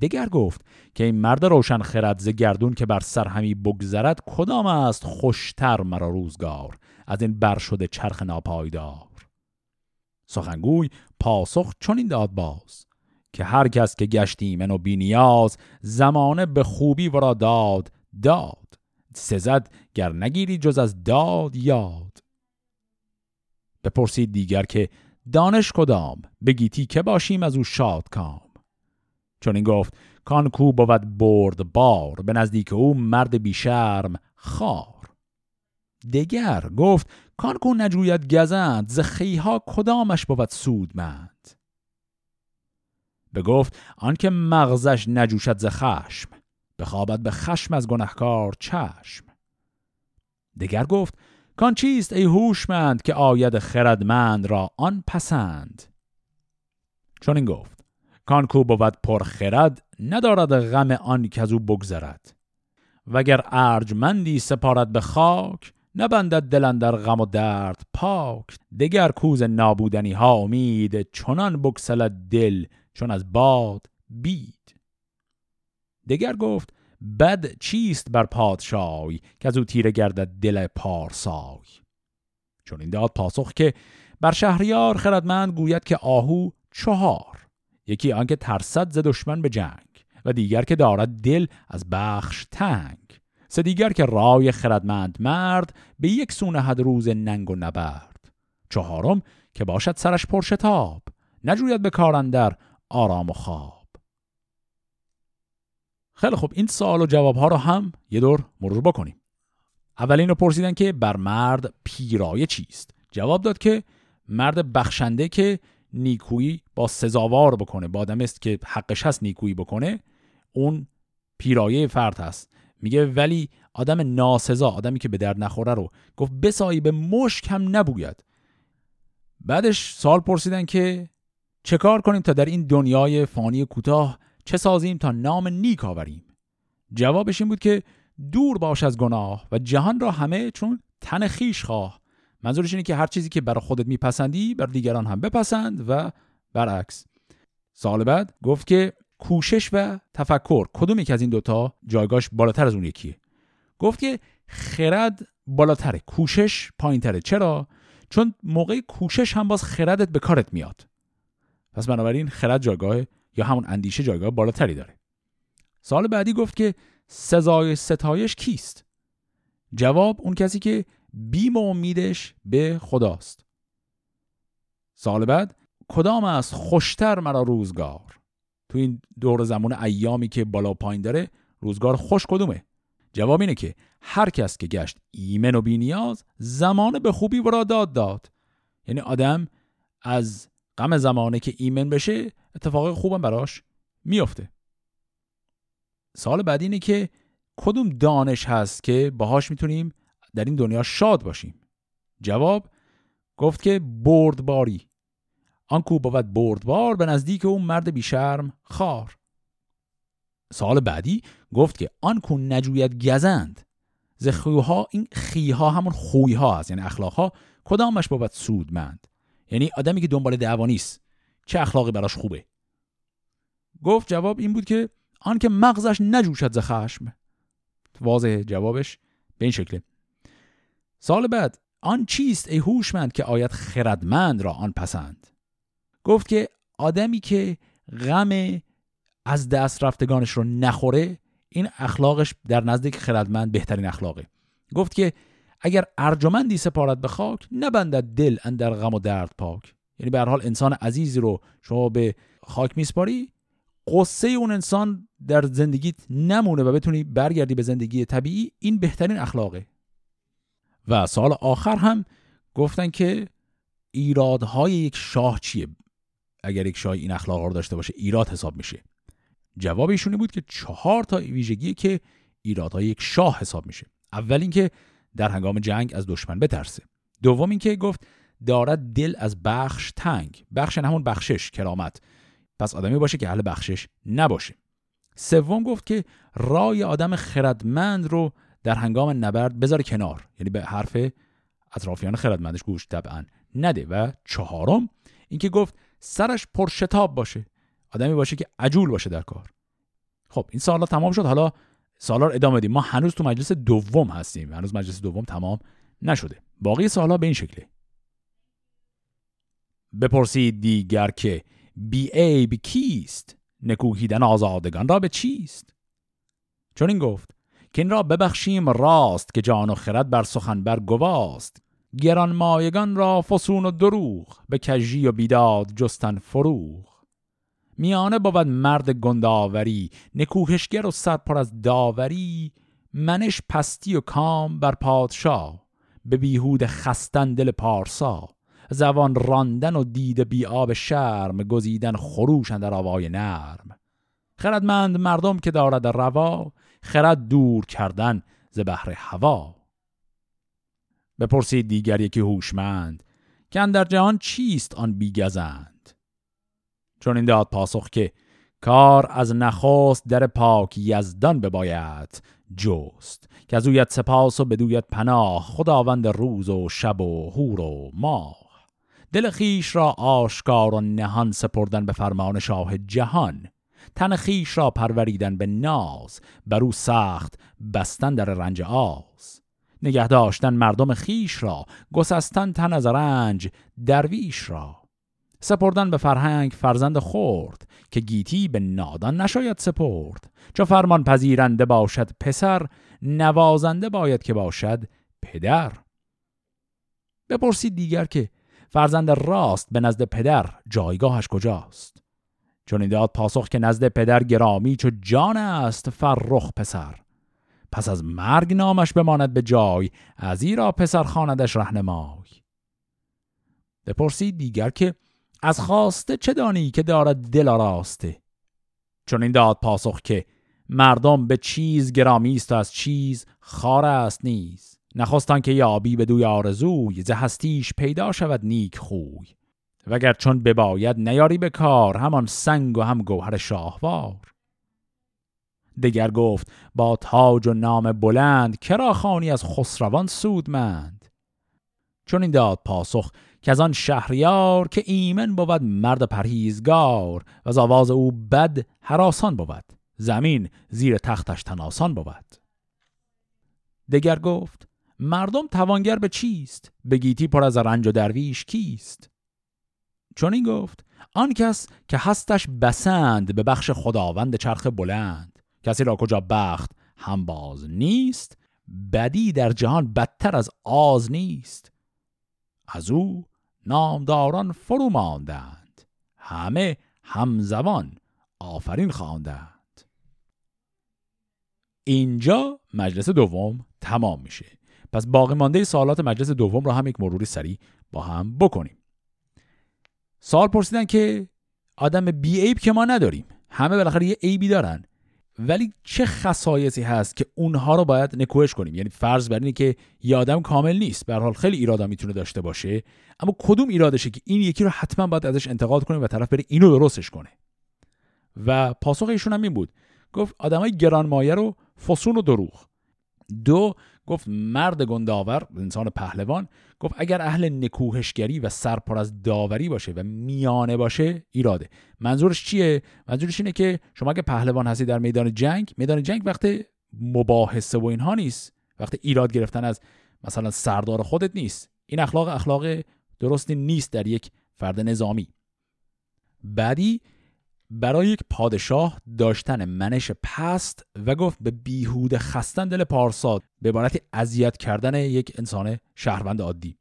دگر گفت که این مرد روشن خرد، ز گردون که بر سر همی بگذرد، کدام است خوشتر مرا روزگار، از این بر شده چرخ ناپایدار. سخنگوی پاسخ چون این داد باز که هر کس که گشت ایمن و بی نیاز، زمانه به خوبی ورا داد داد، سزد گر نگیری جز از داد یاد. بپرسید دیگر که دانش کدام، بگیتی که باشیم از او شاد کام. چون این گفت کان کو بود برد بار، به نزدیک او مرد بی شرم خار. دگر گفت کان کو نجوید گزند، ز خیها کدامش بود سودمند؟ بگفت آن که مغزش نجوشد ز خشم، بخوابد به خشم از گناهکار چشم. دگر گفت کان چیست ای هوشمند، که آید خردمند را آن پسند؟ چون این گفت کان کو بود پر خرد، ندارد غم آن که از او بگذرد، وگر ارجمندی سپارد به خاک، نبندد دل اندر غم و درد پاک. دگر کوز نابودنی ها امید، چنان بگسلد دل چون از باد بید. دگر گفت بد چیست بر پادشای، که از او تیره گردد دل پارسای. چون این داد پاسخ که بر شهریار، خردمند گوید که آهو چهار، یکی آن که ترسد ز دشمن به جنگ، و دیگر که دارد دل از بخش تنگ، سه دیگر که رای خردمند مرد، به یک سو نهد روز ننگ و نبرد، چهارم که باشد سرش پرشتاب، نجوید به کار اندر آرام و خواب. خیلی خب، این سوال و جوابها رو هم یه دور مرور بکنیم. اول اینو پرسیدن که بر مرد پیرایه چیست؟ جواب داد که مرد بخشنده که نیکویی با سزاوار بکنه، با آدمی است که حقش هست نیکویی بکنه، اون پیرایه فرد هست. میگه ولی آدم ناسزا، آدمی که به درد نخوره رو گفت بسایی به مشک هم نبوید. بعدش سوال پرسیدن که چه کار کنیم تا در این دنیای فانی کوتاه، چه سازیم تا نام نیک آوریم؟ جوابش این بود که دور باش از گناه و جهان را همه چون تن خیش خواه. منظورش اینه که هر چیزی که برای خودت میپسندی بر دیگران هم بپسند و برعکس. سال بعد گفت که کوشش و تفکر کدومی که از این دوتا جایگاهش بالاتر از اون یکیه؟ گفت که خرد بالاتره، کوشش پایینتره. چرا؟ چون موقع کوشش هم باز خردت به کارت میاد پس بنابراین خرد جایگاه یا همون اندیشه جایگاه بالاتری داره. سوال بعدی گفت که سزای ستایش کیست؟ جواب اون کسی که بیم و امیدش به خداست. سوال بعد کدام از خوشتر مرا روزگار؟ تو این دور زمان ایامی که بالا پایین داره روزگار خوش کدومه؟ جواب اینه که هر کس که گشت ایمن و بینیاز زمان به خوبی برا داد. یعنی آدم از غم زمانه که ایمن بشه اتفاق خوبم براش میفته. سوال بعد اینه که کدوم دانش هست که باهاش میتونیم در این دنیا شاد باشیم؟ جواب گفت که بردباری، آن کو بود بردبار به نزدیک اون مرد بیشرم خار. سوال بعدی گفت که آن کو نجوید گزند ز خویها، این خیها همون خویها هست یعنی اخلاقها، کدامش بود سودمند؟ یعنی آدمی که دنبال دعوا نیست چه اخلاقی براش خوبه؟ گفت جواب این بود که آن که مغزش نجوشد ز خشم. واضح جوابش به این شکله. سال بعد آن چیست ای هوشمند که آید خردمند را آن پسند؟ گفت که آدمی که غم از دست رفتگانش رو نخوره این اخلاقش در نزد خردمند بهترین اخلاقه. گفت که اگر ارجمندی سپارد به خاک نبندد دل اندر غم و درد پاک. یعنی به هر حال انسان عزیزی رو شما به خاک میسپاری قصه اون انسان در زندگیت نمونه و بتونی برگردی به زندگی طبیعی، این بهترین اخلاقه. و سال آخر هم گفتن که ایرادهای یک شاه چیه؟ اگر یک شاه این اخلاق رو داشته باشه ایراد حساب میشه. جواب ایشونی بود که 4 ویژگی که ایرادهای یک شاه حساب میشه. اول این که در هنگام جنگ از دشمن بترسه. دوم این که گفت دارد دل از بخش تنگ، بخش همون بخشش کرامت، پس آدمی باشه که اهل بخشش نباشه. سوم گفت که رای آدم خردمند رو در هنگام نبرد بذار کنار، یعنی به حرف اطرافیان خردمندش گوش طبعا نده. و 4 این که گفت سرش پرشتاب باشه، آدمی باشه که عجول باشه در کار. خب این سوالا تمام شد. حالا سوالا رو ادامه بدیم. ما هنوز تو مجلس دوم هستیم، هنوز مجلس دوم تمام نشده. باقی سوالا به این شکله. بپرسید دیگر که بی عیب کیست؟ نکوهیدن آزادگان را به چیست؟ چون این گفت که این را ببخشیم راست که جان و خرد بر سخن بر گواست. گران مایگان را فسون و دروغ به کجی و بیداد جستن فروغ. میانه بود مرد گنداوری نکوهشگر و سرپر از داوری. منش پستی و کام بر پادشاه به بیهود خستن دل پارسا. زبان راندن و دیده بی آب شرم گزیدن خروش اندر آوای نرم. خردمند مردم که دارد روا خرد دور کردن ز بحر هوا. بپرسید دیگر یکی هوشمند که اندر جهان چیست آن بیگزند؟ چون این داد پاسخ که کار از نخست در پاک یزدان بباید جست. که از اویت سپاس و بدویت پناه خداوند روز و شب و هور و ماه. دل خیش را آشکار و نهان سپردن به فرمان شاه جهان. تن خیش را پروریدن به ناز برو سخت بستن در رنج آز. نگه داشتن مردم خیش را گسستن تن از رنج درویش را. سپردن به فرهنگ فرزند خورد که گیتی به نادان نشاید سپرد. چو فرمان پذیرنده باشد پسر نوازنده باید که باشد پدر. بپرسید دیگر که فرزند راست به نزد پدر جایگاهش کجاست؟ چون این داد پاسخ که نزد پدر گرامی چو جان است فرخ پسر. پس از مرگ نامش بماند به جای از ایرا پسر خاندش رهنمای. بپرسید دیگر که از خواسته چه دانی که دارد دل آراسته؟ چون این داد پاسخ که مردم به چیز گرامیست و از چیز خار است نیز. نخواستان که یابی به دوی آرزوی ز هستیش پیدا شود نیک خوی. وگر چون بباید نیاری به کار همان سنگ و هم گوهر شاهوار. دگر گفت با تاج و نام بلند کرا خوانی از خسروان سودمند. چون این داد پاسخ که از آن شهریار که ایمن بود مرد پرهیزگار. و از آواز او بد هراسان بود زمین زیر تختش تناسان بود. دگر گفت مردم توانگر به چیست؟ به گیتی پر از رنج و درویش کیست؟ چون این گفت آن کس که هستش بسند به بخش خداوند چرخ بلند، کسی را کجا بخت هم باز نیست، بدی در جهان بدتر از آز نیست. از او نامداران فرو ماندند، همه همزمان آفرین خواندند. اینجا مجلس دوم تمام میشه. پس باقی مانده سوالات مجلس دوم را هم یک مروری سریع با هم بکنیم. سوال پرسیدن که آدم بی عیب که ما نداریم، همه بالاخره یه عیبی دارن، ولی چه خصایصی هست که اونها رو باید نکوهش کنیم؟ یعنی فرض بر اینه که یه آدم کامل نیست، به هر حال خیلی ایرادا میتونه داشته باشه، اما کدوم ایرادشه که این یکی رو حتما باید ازش انتقاد کنیم و طرف بره اینو درستش کنه؟ و پاسخ ایشون هم این بود، گفت آدمای گرانمایه رو فسون و دروغ. دو، گفت مرد گنداور، انسان پهلوان، گفت اگر اهل نکوهشگری و سرپر از داوری باشه و میانه باشه ایراده. منظورش چیه؟ منظورش اینه که شما اگه پهلوان هستی در میدان جنگ وقت مباحثه و اینها نیست، وقت ایراد گرفتن از مثلا سردار خودت نیست. این اخلاق درستی نیست در یک فرد نظامی. بعدی، برای یک پادشاه داشتن منش پست و گفت به بیهوده خستن دل پارسا، به عبارتی اذیت کردن یک انسان شهروند عادی.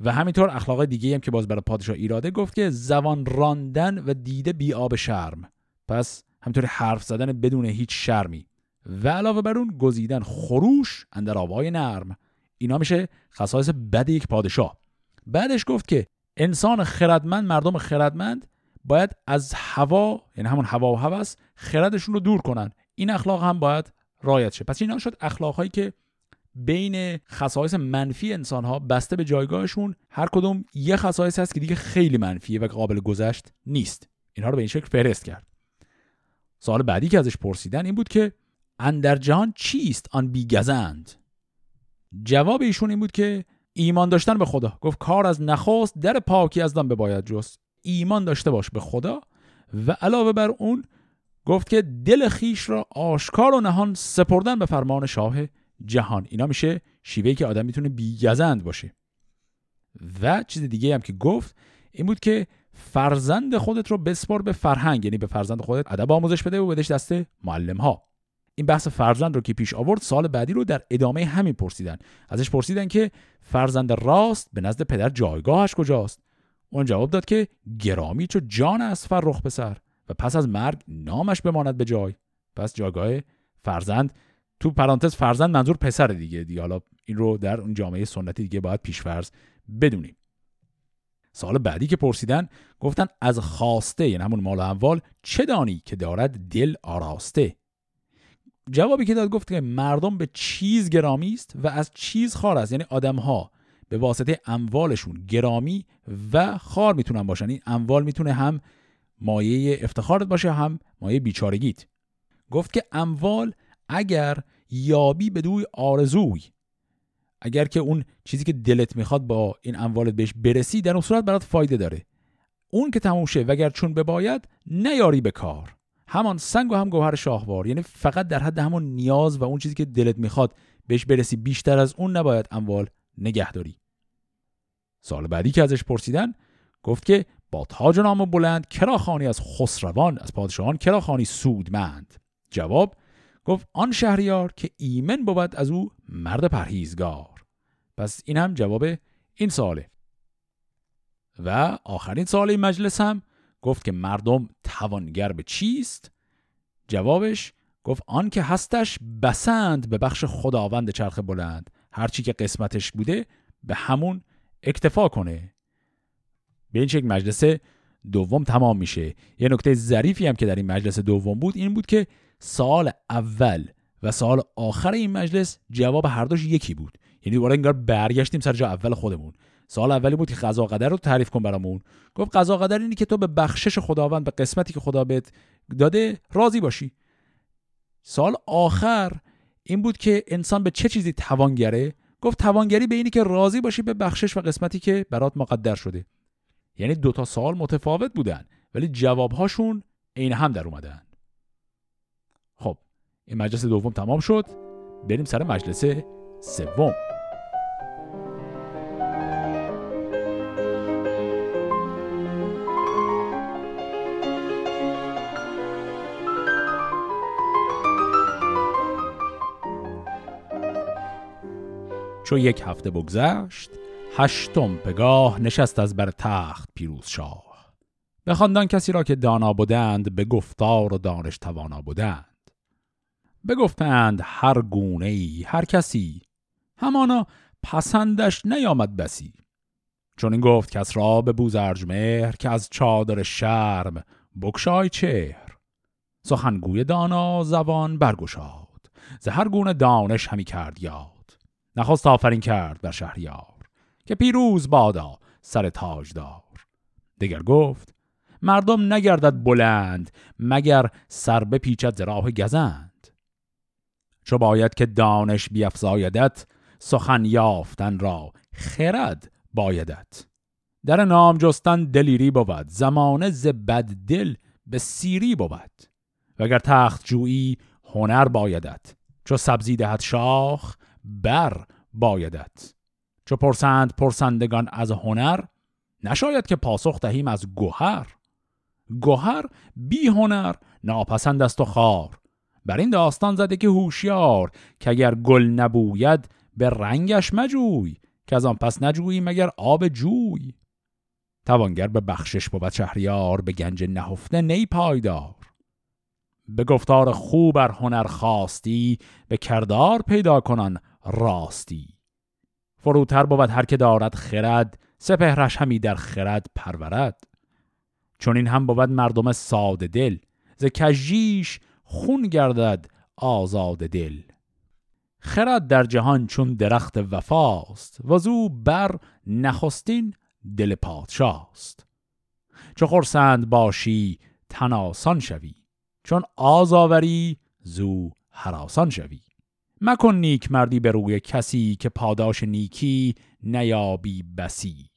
و همینطور اخلاق دیگه‌ای هم که باز برای پادشاه ایراده، گفت که زبان راندن و دیده بی آب شرم، پس همینطور حرف زدن بدون هیچ شرمی، و علاوه بر اون گزیدن خروش اندر آوای نرم. اینا میشه خصایص بد یک پادشاه. بعدش گفت که انسان خردمند، مردم خردمند باید از هوا، یعنی همون هوا و هوس، خردشون رو دور کنن. این اخلاق هم باید رعایت شه. پس اینا شد اخلاق‌هایی که بین خصایص منفی انسان‌ها بسته به جایگاهشون هر کدوم یه خصایص هست که دیگه خیلی منفیه و قابل گذشت نیست. اینها رو به این شکل فهرست کرد. سوال بعدی که ازش پرسیدن این بود که اندر جهان چیست آن بیگزند؟ جواب ایشون این بود که ایمان داشتن به خدا. گفت کار از نخست در پاکی از دم بباید جست. ایمان داشته باش به خدا. و علاوه بر اون گفت که دل خیش را آشکار و نهان سپردن به فرمان شاه جهان. اینا میشه شیوهی که آدم میتونه بیگزند باشه. و چیز دیگه هم که گفت این بود که فرزند خودت رو بسپار به فرهنگ، یعنی به فرزند خودت ادب آموزش بده و بدش دست معلم ها. این بحث فرزند رو که پیش آورد، سال بعدی رو در ادامه همین پرسیدن. ازش پرسیدن که فرزند راست به نزد پدر جایگاهش کجاست؟ اون جواب داد که گرامی چو جان از فرخ پسر و پس از مرگ نامش بماند به جای. پس جایگاه فرزند، تو پرانتز فرزند منظور پسر دیگه حالا این رو در اون جامعه سنتی دیگه باید پیشفرض بدونیم. سال بعدی که پرسیدن گفتن از خواسته، یعنی همون مال و اموال، چه دانی که دارد دل آراسته؟ جوابی که داد گفت که مردم به چیز گرامی است و از چیز خوار است، یعنی آدم ها به واسطه اموالشون گرامی و خوار میتونن باشن. این اموال میتونه هم مایه افتخارت باشه، هم مایه بیچارگیت. گفت که اموال اگر یابی بدوی آرزوی، اگر که اون چیزی که دلت میخواد با این اموالت بهش برسی، در اون صورت برات فایده داره. اون که تموم شه وگر چون بباید نیاری به کار، همان سنگ و هم گوهر شاهوار. یعنی فقط در حد همون نیاز و اون چیزی که دلت میخواد بهش برسی، بیشتر از اون نباید اموال نگهداری. سال بعدی که ازش پرسیدن گفت که با تاج و نام بلند کراخانی از خسروان، از پادشاهان کراخانی سودمند. جواب گفت آن شهریار که ایمن بود از او مرد پرهیزگار. پس این هم جواب این ساله. و آخرین سال این مجلس هم گفت که مردم توانگر به چیست؟ جوابش گفت آن که هستش بسند به بخش خداوند چرخ بلند، هرچی که قسمتش بوده به همون اکتفا کنه. به این شکل مجلس دوم تمام میشه. یه نکته ظریفی هم که در این مجلس دوم بود این بود که سال اول و سال آخر این مجلس جواب هر دوش یکی بود. یعنی دوباره انگار برگشتیم سر جا اول خودمون. سال اولی بود که قضا قدر رو تعریف کن برامون. گفت قضا قدر اینی که تو به بخشش خداوند، به قسمتی که خدا بهت داده راضی باشی. سال آخر این بود که انسان به چه چیزی توانگره؟ گفت توانگری به اینی که راضی باشی به بخشش و قسمتی که برات مقدر شده. یعنی دوتا سوال متفاوت بودن ولی جوابهاشون عین هم در اومدن. خب این مجلس دوم تمام شد، بریم سر مجلس سوم. چو یک هفته بگذشت، هشتم پگاه نشست از بر تخت پیروز شاه. بخواندن کسی را که دانا بودند، به گفتار و دانش توانا بودند. بگفتند هر گونه‌ای هر کسی، همانا پسندش نیامد بسی. چون این گفت کس را به بوزرجمهر، که از چادر شرم بگشای چهر. سخنگوی دانا زبان برگشاد، ز هر گونه دانش همی کرد یاد. نخست آفرین کرد بر شهریار، که پیروز بادا سر تاجدار. دگر گفت مردم نگردد بلند، مگر سر بپیچد ز راه گزند. چو باید که دانش بیفزایدت، سخن یافتن را خرد بایدت. در نام جستن دلیری بود، زمانه ز بد دل به سیری بود. وگر تخت جویی هنر بایدت، چو سبزی دهد شاخ بر بایدت. چو پرسند پرسندگان از هنر، نشاید که پاسخ دهیم از گوهر. گوهر بی هنر ناپسند است و خار، بر این داستان زده که هوشیار. که اگر گل نبوید به رنگش مجوی، که از آن پس نجویی مگر آب جوی. توانگر به بخشش بود شهریار، به گنج نهفته نی پایدار. به گفتار خوب ار هنر خواستی، به کردار پیدا کنان راستی. فروتر بود هر که دارد خرد، سپهرش همی در خرد پرورد. چون این هم بود مردم ساده دل، ز کژیش خون گردد آزاد دل. خرد در جهان چون درخت وفاست، وزو بر نخستین دل پادشاست. چو خرسند باشی تن آسان شوی، چون آز آوری زو هراسان شوی. مکن نیک مردی به روی کسی، که پاداش نیکی نیابی بسی.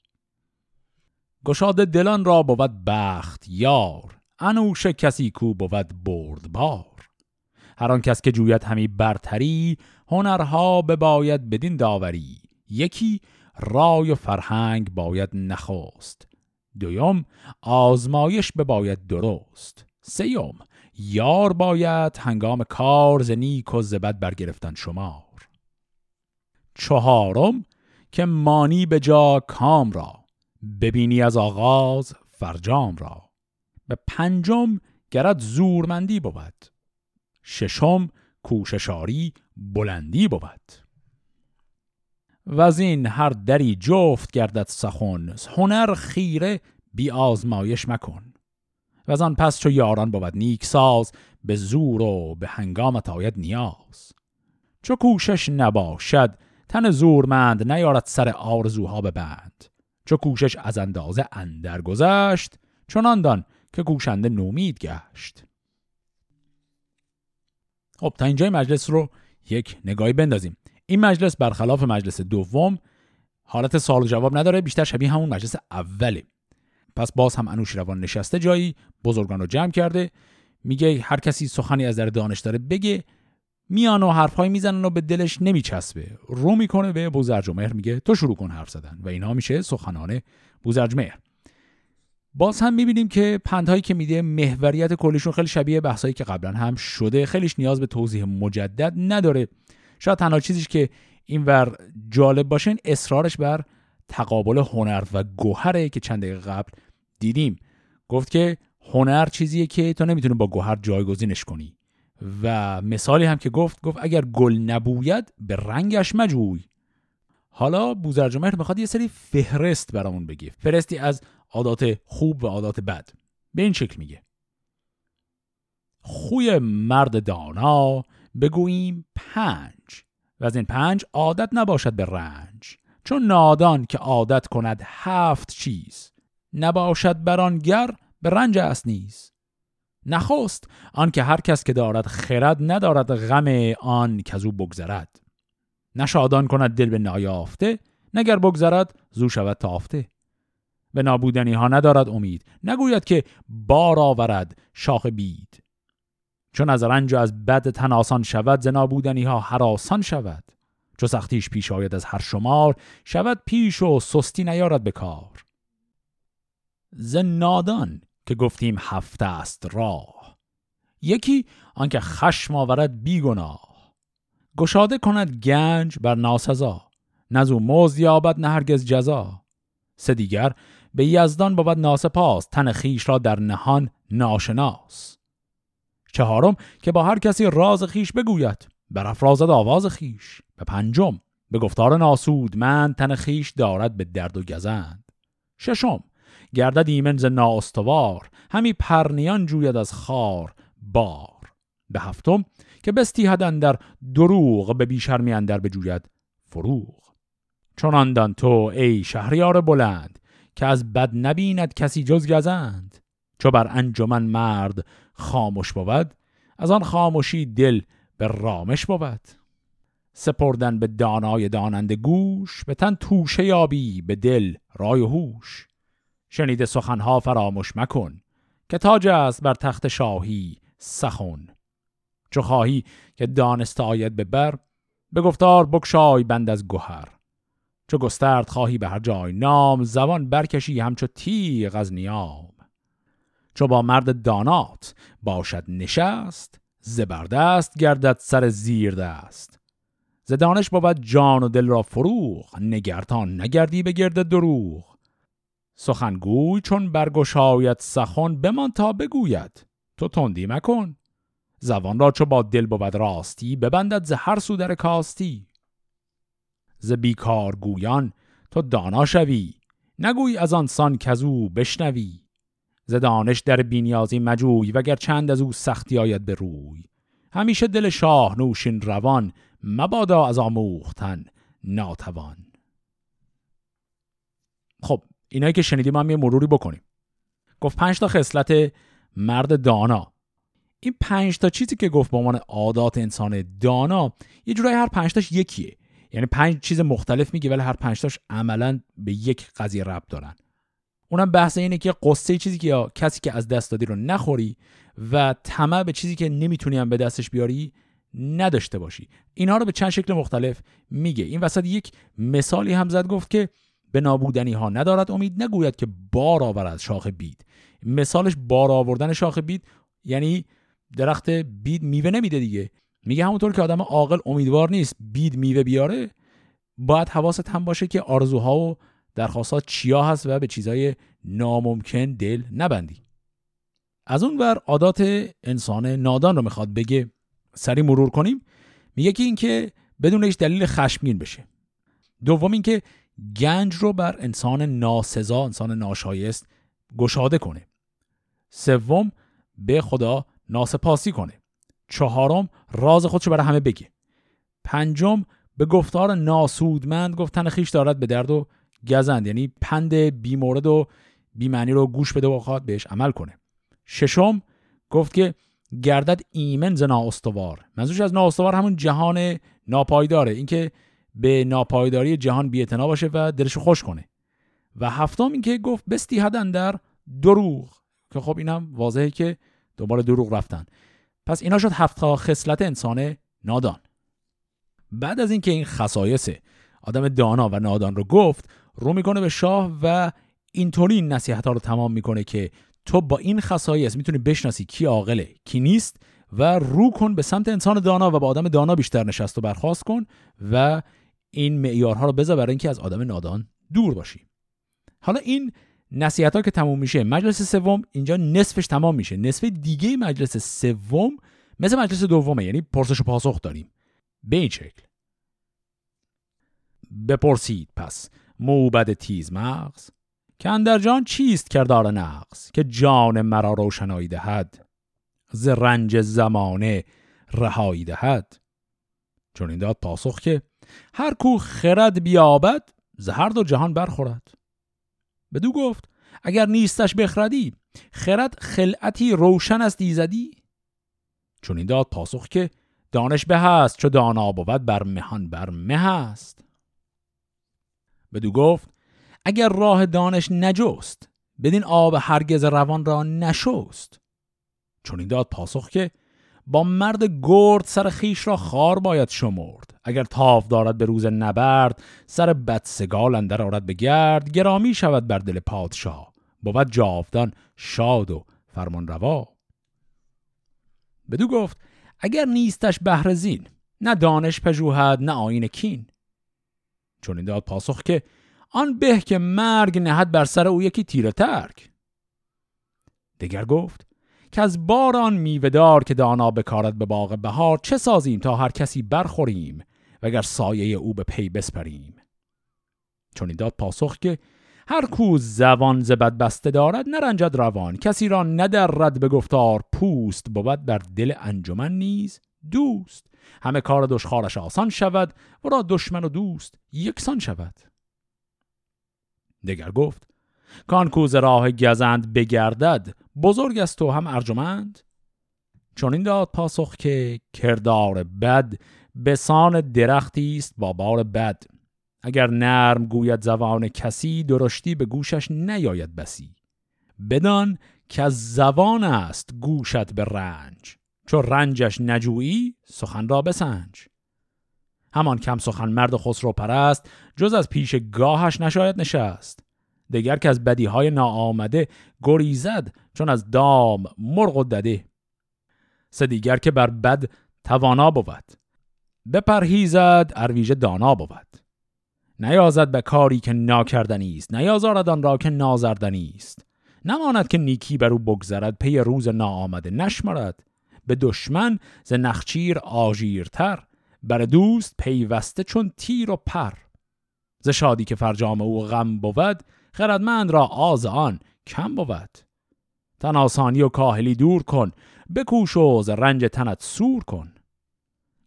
گشاده دلان را بود بخت یار، انوش کسی کو بود بردبار. هر آن کس که جوید همی برتری، هنرها بباید بدین داوری. یکی رای و فرهنگ باید نخست، دویم آزمایش بباید درست. سیوم یار باید هنگام کار، ز نیک و ز بد برگرفتن شمار. چهارم که مانی به جا کام را، ببینی از آغاز فرجام را. به پنجم گرد زورمندی بود، ششم کوششاری بلندی بود. و از این هر دری جفت گردد سخن، هنر خیره بی آزمایش مکن. و از آن پس چو یاران بود نیک ساز، به زور و به هنگامت آید نیاز. چو کوشش نباشد تن زورمند، نیارد سر آرزوها ببند. چو کوشش از اندازه اندر گذشت، چنان دان که کوشنده نومید گشت. خب تا اینجای مجلس رو یک نگاهی بندازیم. این مجلس برخلاف مجلس دوم حالت سوال و جواب نداره، بیشتر شبیه همون مجلس اوله. پس باز هم انوشیروان نشسته جایی، بزرگان رو جمع کرده، میگه هر کسی سخنی از در دانش داره بگه. میان و حرفایی میزنن و به دلش نمیچسبه، رو میکنه به بوزرجمهر، میگه تو شروع کن حرف زدن. و اینا میشه سخنان بوزرجمهر. باز هم میبینیم که پندهایی که میده محوریت کلیشون خیلی شبیه بحثایی که قبلا هم شده، خیلیش نیاز به توضیح مجدد نداره. شاید تنها چیزیش که اینور جالب باشه این اصرارش بر تقابل هنر و گوهره که چند دقیقه قبل دیدیم. گفت که هنر چیزیه که تو نمیتونی با گوهر جایگزینش کنی. و مثالی هم که گفت اگر گل نبوید به رنگش مجوی. حالا بوزرجمهر میخواد یه سری فهرست برامون بگه، فهرستی از عادات خوب و عادات بد. به این شکل میگه: خوی مرد دانا بگوییم 5، و از این 5 عادت نباشد به رنج. چون نادان که عادت کند 7 چیز، نباشد برانگر به رنج است نیز. نخست آن که هر کس که دارد خرد، ندارد غم آن که زو بگذرد. نشادان کند دل به نایافته، نگر بگذرد زو شود تافته. به نابودنی ها ندارد امید، نگوید که بار آورد شاخ بید. چون از رنج و از بد تن آسان شود، ز نابودنی ها هراسان شود. چو سختیش پیش آید از هر شمار، شود پیش و سستی نیارد به کار. ز نادان که گفتیم 7 است راه، یکی آنکه خشم آورد بیگناه. گشاده کند گنج بر ناسزا، نزو موز یابد نه هرگز جزا. سه دیگر به یزدان بابد ناسپاس، تن خیش را در نهان ناشناس. چهارم که با هر کسی راز خیش بگوید، برافرازد آواز خیش. به پنجم به گفتار ناسود من، تن خیش دارد به درد و گزند. ششم گردد ایمن ز نااستوار، همی پرنیان جوید از خار بار. به هفتم که بستیهد اندر دروغ، به بیشرمی اندر بجوید فروغ. چناندان تو ای شهریار بلند، که از بد نبیند کسی جز گزند. چو بر انجمن مرد خاموش بود، از آن خاموشی دل به رامش بود. سپردن به دانای داننده گوش، به تن توشه یابی به دل رای و هوش. شنیده سخنها فراموش مکن، که تاج است بر تخت شاهی سخن. چو خواهی که دانسته آید ببر، به گفتار بگشای بند از گوهر. چو گسترد خواهی به هر جای نام، زبان برکشی همچو تیغ از نیام. چو با مرد دانات باشد نشست، زبردست گردد سر زیر دست. ز دانش بود جان و دل را فروغ، نگرتان نگردی به گرد دروغ. سخنگوی چون برگشاید سخن، بمان تا بگوید تو تندی مکن. زبان را چو با دل بود راستی، ببندد ز هر سو در کاستی. ز بیکار گویان تو دانا شوی، نگوی از آن سان کزو بشنوی. ز دانش در بینیازی مجوی، وگر چند از او سختی آید به روی. همیشه دل شاه نوشین روان، مبادا از آموختن ناتوان. خب اینایی که شنیدیم هم یه مروری بکنیم. گفت 5 تا خصلت مرد دانا. این 5 تا چیزی که گفت به عنوان عادات انسان دانا، یه جورایی هر 5 تاش یکیه. یعنی 5 چیز مختلف میگه ولی هر 5 تاش عملاً به یک قضیه ربط دارن. اونم بحث اینه که قصه چیزی که یا کسی که از دست دادی رو نخوری و طمع به چیزی که نمیتونی هم به دستش بیاری نداشته باشی. اینا رو به چند شکل مختلف میگه. این وسط یک مثالی هم زد، گفت که به نابودنی ها ندارد امید، نگوید که بار آورد شاخ بید. مثالش بار آوردن شاخ بید، یعنی درخت بید میوه نمیده دیگه. میگه همونطور که آدم عاقل امیدوار نیست بید میوه بیاره، باید حواست هم باشه که آرزوها و درخواستات چیا هست و به چیزای ناممکن دل نبندی. از اون ور عادات انسان نادان رو میخواد بگه، سری مرور کنیم. میگه که این که بدون هیچ دلیل خشمگین بشه. دوم این که گنج رو بر انسان ناسزا، انسان ناشایست گشاده کنه. سوم به خدا ناسپاسی کنه. چهارم راز خودش برای همه بگه. پنجم به گفتار ناسودمند، گفتن خیش دارد به درد و گزند، یعنی پند بی مورد و بی معنی رو گوش بده و بخواد بهش عمل کنه. ششم گفت که گردد ایمن ز نااستوار. منظورش از نااستوار همون جهان ناپایداره، اینکه به ناپایداری جهان بی‌اعتنا باشه و دلش خوش کنه. و هفتم اینکه گفت بستیهد اندر دروغ، که خب اینم واضحه که دوباره دروغ رفتن. پس اینا شد 7 تا خصلت انسان نادان. بعد از اینکه این خصایص آدم دانا و نادان رو گفت، رو میکنه به شاه و اینطوری این نصیحت‌ها رو تمام میکنه که تو با این خصایص میتونی بشناسی کی عاقله کی نیست و رو کن به سمت انسان دانا و با آدم دانا بیشتر نشست و برخاست کن و این معیارها رو بذار برای اینکه از آدم نادان دور باشی. حالا این نصیحت‌ها که تمام میشه، مجلس سوم اینجا نصفش تمام میشه. نصف دیگه مجلس سوم مثل مجلس دومه، یعنی پرسش و پاسخ داریم. به این شکل بپرسید پس موبد تیز مغز، که اندر جان چیست کردار نقص، که جان مرا روشنایی دهد، ز رنج زمانه رهایی دهد. چون این داد پاسخ که هر کو خرد بیابد، ز هر دو جهان برخورد. بدو گفت اگر نیستش بخردی، خرد خلعتی روشن است ایزدی. چون این داد پاسخ که دانش به هست، چو دانا بود بر مهان بر مه است. بدو گفت اگر راه دانش نجست، بدین آب هرگز روان را نشست. چون این داد پاسخ که با مرد گرد، سر خیش را خار باید شمرد. اگر تاف دارد به روز نبرد، سر بدسگال اندر آرد به گرد. گرامی شود بر دل پادشاه، بود جاودان شاد و فرمان روا. بدو گفت اگر نیستش بهر زین، نه دانش پژوهد نه آیین کین. چون این داد پاسخ که آن به که مرگ نهد بر سر او یکی تیره ترک. دگر گفت که از باران میوه‌دار که دانا بکارد به باغ بهار چه سازیم تا هر کسی برخوریم وگر سایه او به پی بسپریم. چون این داد پاسخ که هر کوز زبان زبد بسته دارد نرنجد روان، کسی را ندرد به گفتار پوست، بود بر دل انجمن نیز دوست، همه کار دشخارش آسان شود و را دشمن و دوست یکسان شود. دگر گفت کان کوز راه گزند بگردد، بزرگ است و هم ارجمند. چون این داد پاسخ که کردار بد به سان درختی است با بار بد، اگر نرم گوید زبان کسی درشتی به گوشش نیاید بسی، بدان که از زبان است گوشت به رنج، چون رنجش نجویی سخن را بسنج. همان کم سخن مرد خسرو پرست جز از پیش گاهش نشاید نشست، دگر که از بدیهای ناآمده گریزد چون از دام مرغ و دده. سه دیگر که بر بد توانا بود بپرهیزد ارویج دانا بود، نیازد به کاری که ناکردنی است، نیازارد آن را که نازردنی است، نماند که نیکی بر او بگذرد پی روز ناآمده، نشمرد به دشمن ز نخچیر آژیرتر، بر دوست پیوسته چون تیر و پر. ز شادی که فرجام او غم بود خردمند را آز آن کم بود. تن آسانی و کاهلی دور کن، بکوش و ز رنج تنت سور کن،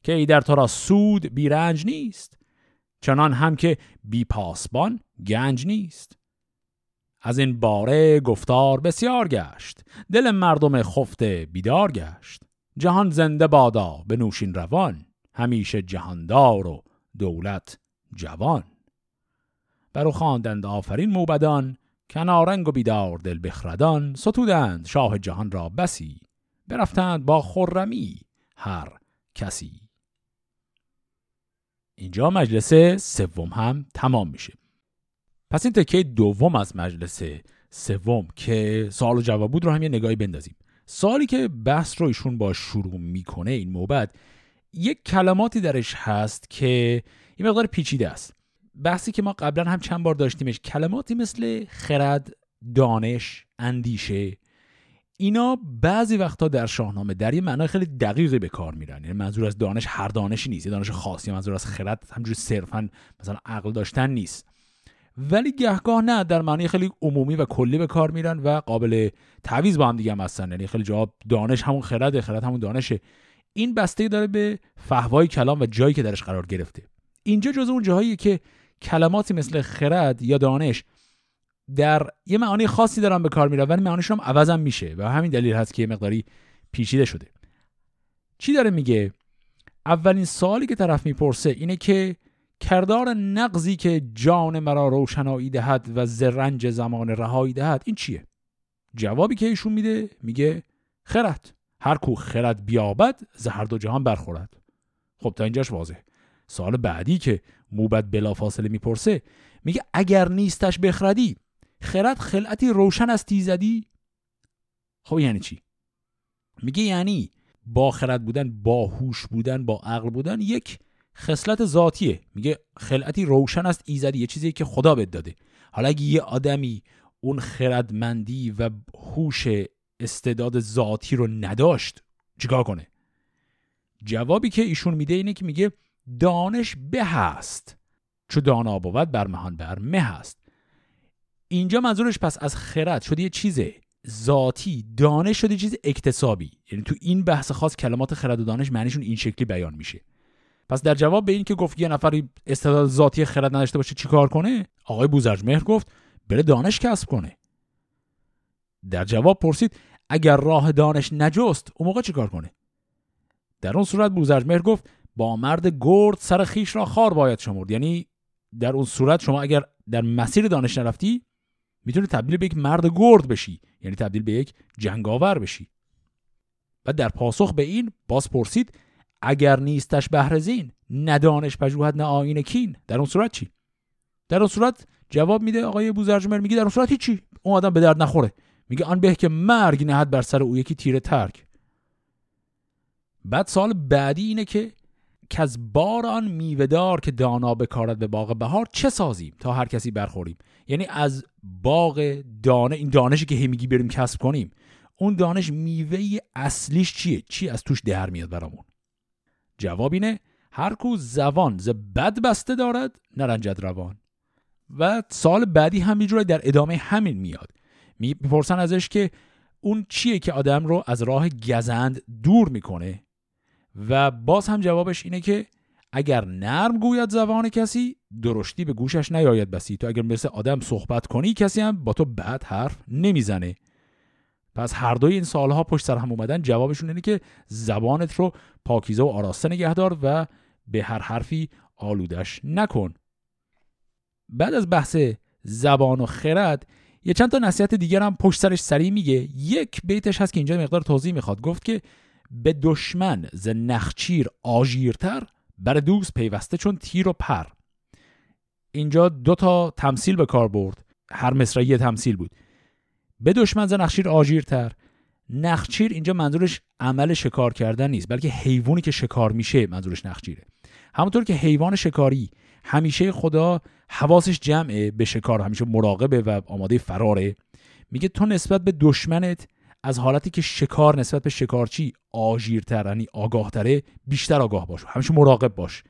که ای در تو را سود بی رنج نیست، چنان هم که بی پاسبان گنج نیست. از این باره گفتار بسیار گشت، دل مردم خفته بیدار گشت. جهان زنده بادا به نوشین روان، همیشه جهاندار و دولت جوان. برو خواندند آفرین موبدان، کنارنگ و بیدار دل بخردان. ستودند شاه جهان را بسی، برفتند با خرمی هر کسی. اینجا مجلس سوم هم تمام میشه. پس این تکه دوم از مجلس سوم که سوال و جواب بود رو هم یه نگاهی بندازیم. سوالی که بحث رو ایشون با شروع میکنه این موبد، یک کلماتی درش هست که یه مقدار پیچیده است. بحثی که ما قبلا هم چند بار داشتیمش، کلماتی مثل خرد، دانش، اندیشه، اینا بعضی وقتا در شاهنامه در یه معنای خیلی دقیقی به کار میرن. یعنی منظور از دانش هر دانشی نیست، یه دانش خاصی، منظور از خرد همجوری صرفاً مثلا عقل داشتن نیست، ولی گهگاه نه، در معنی خیلی عمومی و کلی به کار میرن و قابل تعویض با هم دیگه هم هستن. یعنی خیلی جا دانش همون خرده، خرد همون دانشه. این بستگی داره به فحوای کلام و جایی که درش قرار گرفته. اینجا جزو اون جاهایی که کلماتی مثل خرد یا دانش در یه معانی خاصی دارن به کار میره، ولی معانیش هم عوض هم میشه و همین دلیل هست که یه مقداری پیچیده شده. چی داره میگه؟ اولین سوالی که طرف میپرسه اینه که کردار نقضی که جان مرا روشنایی دهد و زرنج زمان رهایی دهد، این چیه؟ جوابی که ایشون میده میگه خرد. هر کو خرد بیابد زهر دو جهان برخورد. خب تا اینجاش واضح. سوال بعدی که موبد بلافاصله میپرسه میگه اگر نیستش بخردی، خرد خلعتی روشن از تیزدی. خب یعنی چی؟ میگه یعنی با خرد بودن، با هوش بودن، با عقل بودن یک خصلت ذاتیه. میگه خلعتی روشن است ایزدی، یه چیزی که خدا بهت داده. حالا اگه یه آدمی اون خردمندی و هوش استعداد ذاتی رو نداشت چیکار کنه؟ جوابی که ایشون میده اینه که میگه دانش به هست چو دانا بود برمهان برمه هست. اینجا منظورش پس از خرد شده یه چیز ذاتی، دانش شده چیز اکتسابی. یعنی تو این بحث خاص کلمات خرد و دانش معنیشون این شکلی بیان میشه. پس در جواب به این که گفت یه نفری استعداد ذاتی خرد نداشته باشه چیکار کنه، آقای بوزرجمهر گفت بره دانش کسب کنه. در جواب پرسید اگر راه دانش نجست اون موقع چیکار کنه؟ در اون صورت بوزرجمهر گفت با مرد گرد سر خیش را خار باید شمرد. یعنی در اون صورت شما اگر در مسیر دانش نرفتی میتونی تبدیل به یک مرد گرد بشی، یعنی تبدیل به یک جنگاور بشی. و در پاسخ به این باز پرسید اگر نیستش بهر زین، نه دانش پژوهد نه آیین کین. در اون صورت چی؟ در اون صورت جواب میده آقای بوزرجمهر، میگه در اون صورت چی؟ اون آدم به درد نخوره. میگه آن به که مرگ نهد بر سر او یکی تیره ترک. بعد سال بعدی اینه که که از بار آن میوه‌دار که دانا بکارد به باغ بهار چه سازیم تا هر کسی برخوریم. یعنی از باغ دانه، این دانشی که همیگی بریم کسب کنیم، اون دانش میوه اصلیش چیه؟ چی از توش در میاد برامون؟ جواب اینه هر کو زبان ز بد بسته دارد نرنجد روان. و سال بعدی همینجوری در ادامه همین میاد، میپرسن ازش که اون چیه که آدم رو از راه گزند دور میکنه و باز هم جوابش اینه که اگر نرم گوید زبان کسی درشتی به گوشش نیاید بسی. تو اگر مثل آدم صحبت کنی کسی هم با تو بد حرف نمیزنه. پس هر دوی این سالها پشت سر هم اومدن جوابشون اینه که زبانت رو پاکیزه و آراسته نگه دار و به هر حرفی آلودش نکن. بعد از بحث زبان و خرد یه چند تا نصیحت دیگر هم پشت سرش سریع میگه. یک بیتش هست که اینجا مقدار توضیح میخواد. گفت که به دشمن ز نخچیر آژیرتر بر دوست پیوسته چون تیر و پر. اینجا دو تا تمثیل به کار برد، هر مصرعی یه تمثیل بود. به دشمن ز نخچیر آژیرتر، نخچیر اینجا منظورش عمل شکار کردن نیست بلکه حیوانی که شکار میشه منظورش نخچیره. همونطور که حیوان شکاری همیشه خدا حواسش جمعه به شکار، همیشه مراقبه و آماده فراره، میگه تو نسبت به دشمنت از حالتی که شکار نسبت به شکارچی آژیرتر یعنی آگاهتره بیشتر آگاه باش، همیشه مراقب باش.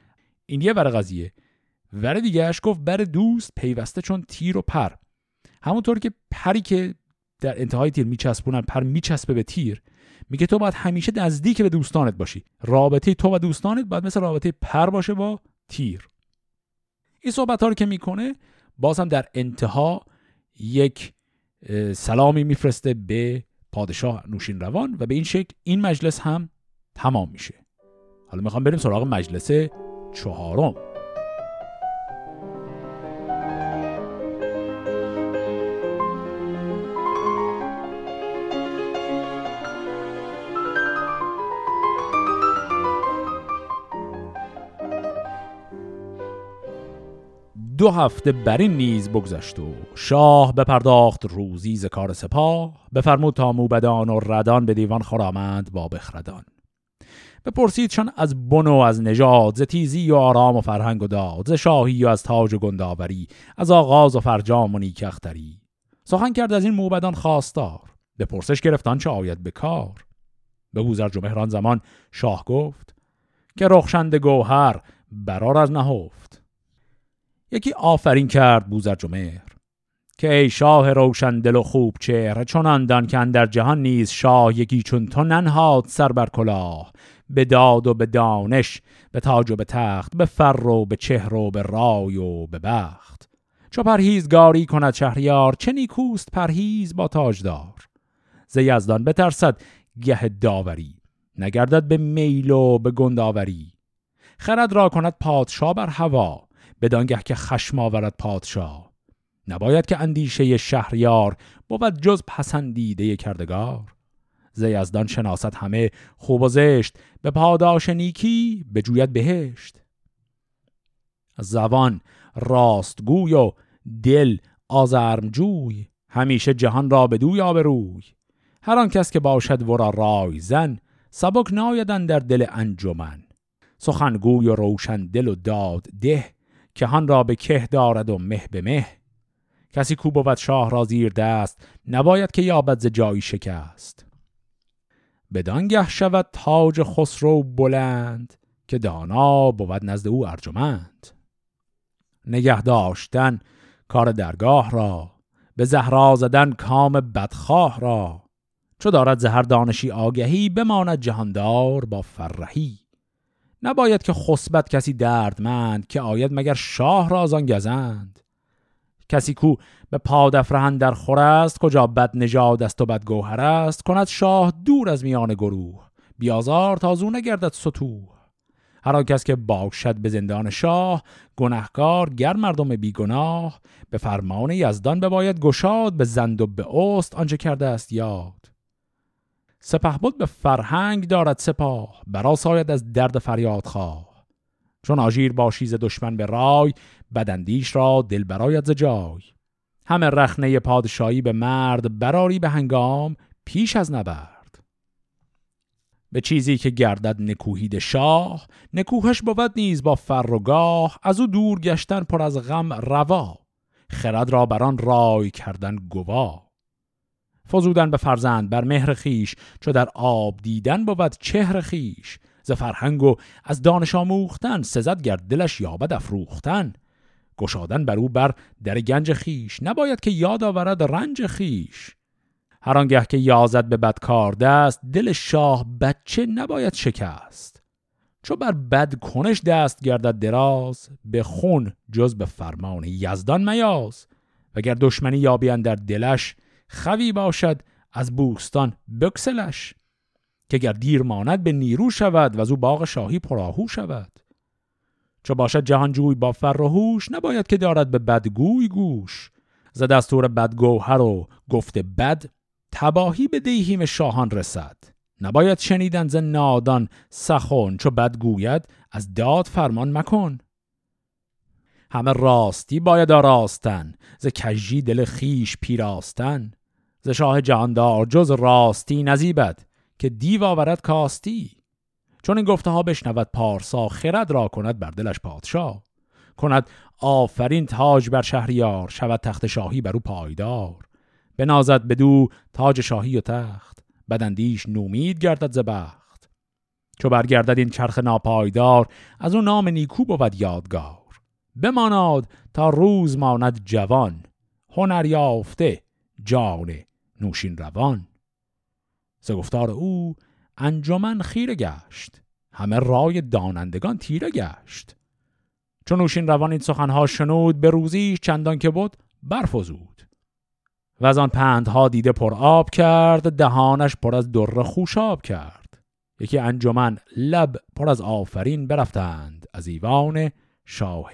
این یه ور قضیه. ور دیگه اش گفت بر دوست پیوسته چون تیر و پر. همونطور که پری که در انتهای تیر میچسبونن، پر میچسبه به تیر، میگه تو باید همیشه نزدیک به دوستانت باشی، رابطه تو و دوستانت باید مثل رابطه پر باشه با تیر. این صحبت ها رو که میکنه باز هم در انتها یک سلامی میفرسته به پادشاه نوشین روان و به این شکل این مجلس هم تمام میشه. حالا میخوام بریم سراغ مجلس چهارم. دو هفته بر این نیز بگذشت و شاه بپرداخت روزی ز کار سپاه. بفرمود تا موبدان و ردان به دیوان خرامند با بخردان. بپرسید چون از بن و از نژاد، ز تیزی و آرام و فرهنگ و داد، ز شاهی و از تاج و گنداوری، از آغاز و فرجام و نیک اختری. سخن کرد از این موبدان خواستار، به پرسش گرفتان چه آید به کار. به بوزرجمهر آن زمان شاه گفت که رخشنده گوهر برار از نهفت. یکی آفرین کرد بوزرجمهر که ای شاه روشن دل و خوب چهره، چوناندان که اندر جهان نیز شاه یکی چون تو ننهاد سر بر کلاه. به داد و به دانش، به تاج و به تخت، به فر و به چهر و به رای و به بخت. چو پرهیزگاری کند شهریار، چه نیکوست پرهیز با تاجدار. ز یزدان بترسد گه داوری، نگردد به میل و به گنداوری. خرد را کند پادشاه بر هوا، بدانگه که خشم آورد پادشاه. نباید که اندیشه شهریار، بود جز پسندیده کردگار. ز یزدان شناست همه خوب و زشت، به پاداش نیکی بجوید بهشت. زبان راستگوی و دل آزرمجوی، همیشه جهان را به دوی آبروی. هر آن کس که باشد ورا رای زن، سبک نایدن در دل انجمن. سخنگوی و روشن دل و داد ده، کهان را به که دارد و مه به مه. کسی کو بود شاه را زیر دست، نباید که یابد ز جایی شکست. بدانگه شود تاج خسرو بلند، که دانا بود نزد او ارجمند. نگه داشتن کار درگاه را، به زهرا زدن کام بدخواه را. چو دارد زهر دانشی آگهی، بماند جهاندار با فرهی. نباید که خسبت کسی دردمند، که آید مگر شاه را از آن گزند. کسی کو به پادافرهن در خور است، کجا بد نژاد است و بد گوهر است. کند شاه دور از میان گروه، بیازار تا زو نگردد ستوه. هر آن کس که باشد به زندان شاه، گناهکار گر مردم بیگناه. به فرمان یزدان بباید گشاد، به زند و به اوست آنچه کرده است یاد. سپهبد به فرهنگ دارد سپاه، برآساید از درد فریاد خواه. چون آژیر باشی ز دشمن به رای، بداندیش را دل براید ز جای. همه رخنه پادشاهی به مرد، براری به هنگام پیش از نبرد. به چیزی که گردد نکوهید شاه، نکوهش بود نیز با فرگاه، از او دور گشتن پر از غم روا، خرد را بران رای کردن گوا. فزودن به فرزند بر مهر خیش، چو در آب دیدن بود چهر خیش، ز فرهنگ و از دانش آموختن، سزد گر دلش یابد افروختن. گشادن بر او بر در گنج خیش، نباید که یاد آورد رنج خیش. هر آنگه که یازد به بدکار دست، دل شاه بچه نباید شکست. چو بر بد کنش دست گردد دراز، به خون جز به فرمان یزدان میاز. وگر دشمنی یابی اندر دلش، خوی باشد از بوستان بکسلش. که گر دیر ماند به نیرو شود، و از او باغ شاهی پراهو شود. چو باشد جهانجوی با فر و هوش، نباید که دارد به بدگوی گوش. ز دستور بدگوهر و گفت بد، تباهی به دیهیم شاهان رسد. نباید شنیدن ز نادان سخن، چو بد گوید از داد فرمان مکن. همه راستی باید آراستن، ز کجی دل خیش پیراستن. ز شاه جهاندار جز راستی نزیبد، که دیو آورد کاستی. چون این گفته ها بشنود پارسا، خرد را کند بر دلش پادشا. کند آفرین تاج بر شهریار، شود تخت شاهی بر او پایدار. بنازد بدو تاج شاهی و تخت، بداندیش نومید گردد ز بخت. چو برگردد این چرخ ناپایدار، از او نام نیکو بود یادگار. بماند تا روز ماند جوان، هنر یافته جان نوشین روان. ز گفتار او انجمن خیره گشت، همه رای دانندگان تیره گشت. چون نوشین روان این سخنها شنود، به روزی چندان که بود برفزود. و از آن پندها دیده پر آب کرد، دهانش پر از در خوشاب کرد. یکی انجمن لب پر از آفرین، برفتند از ایوان شاه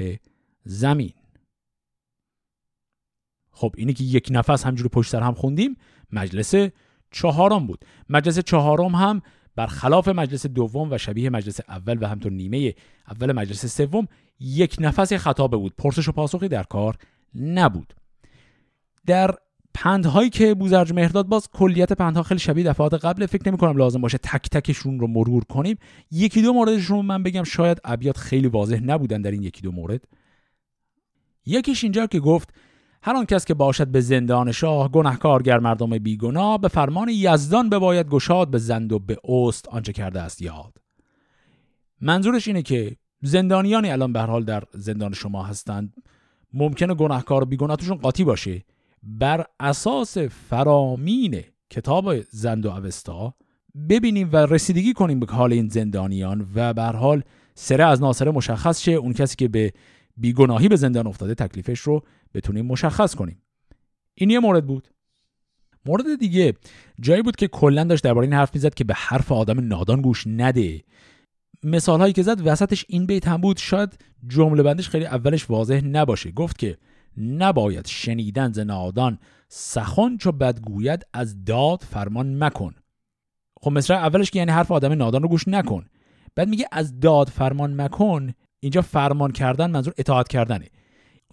زمین. خب اینی که یک نفس همجوری پشت سر هم خوندیم مجلس چهارم بود. مجلس چهارم هم برخلاف مجلس دوم و شبیه مجلس اول و همطور نیمه اول مجلس سوم یک نفس خطابه بود، پرسش و پاسخی در کار نبود. در پندهایی که بوزرجمهر داد، باز کلیت پندها خیلی شبیه دفعات قبل، فکر نمی کنم لازم باشه تک تکشون رو مرور کنیم. یکی دو موردشون رو من بگم، شاید ابیات خیلی واضح نبودن در این یکی دو مورد. یکیش اینجا که گفت هر آن کس که باشد به زندان شاه، گنهکار گر مردم بیگناه، به فرمان یزدان بباید گشاد، به زند و به اوست آنچه کرده است یاد. منظورش اینه که زندانیانی الان به هر حال در زندان شما هستند، ممکنه گنهکار و بیگناهشون قاطی باشه. بر اساس فرامین کتاب زند و اوستا ببینیم و رسیدگی کنیم به حال این زندانیان و به هر حال سره از ناسره مشخص شه، اون کسی که به بیگناهی به زندان افتاده تکلیفش رو بتونیم مشخص کنیم. این یه مورد بود. مورد دیگه جایی بود که کلا داشت درباره این حرف میزد که به حرف آدم نادان گوش نده. مثال هایی که زد وسطش این بیت هم بود، شاید جمله بندش خیلی اولش واضح نباشه. گفت که نباید شنیدن ز نادان سخن، چو بدگوید از داد فرمان مکن. خب مصرع اولش که یعنی حرف آدم نادان رو گوش نکن، بعد میگه از داد فرمان مکن. اینجا فرمان کردن منظور اطاعت کردنه،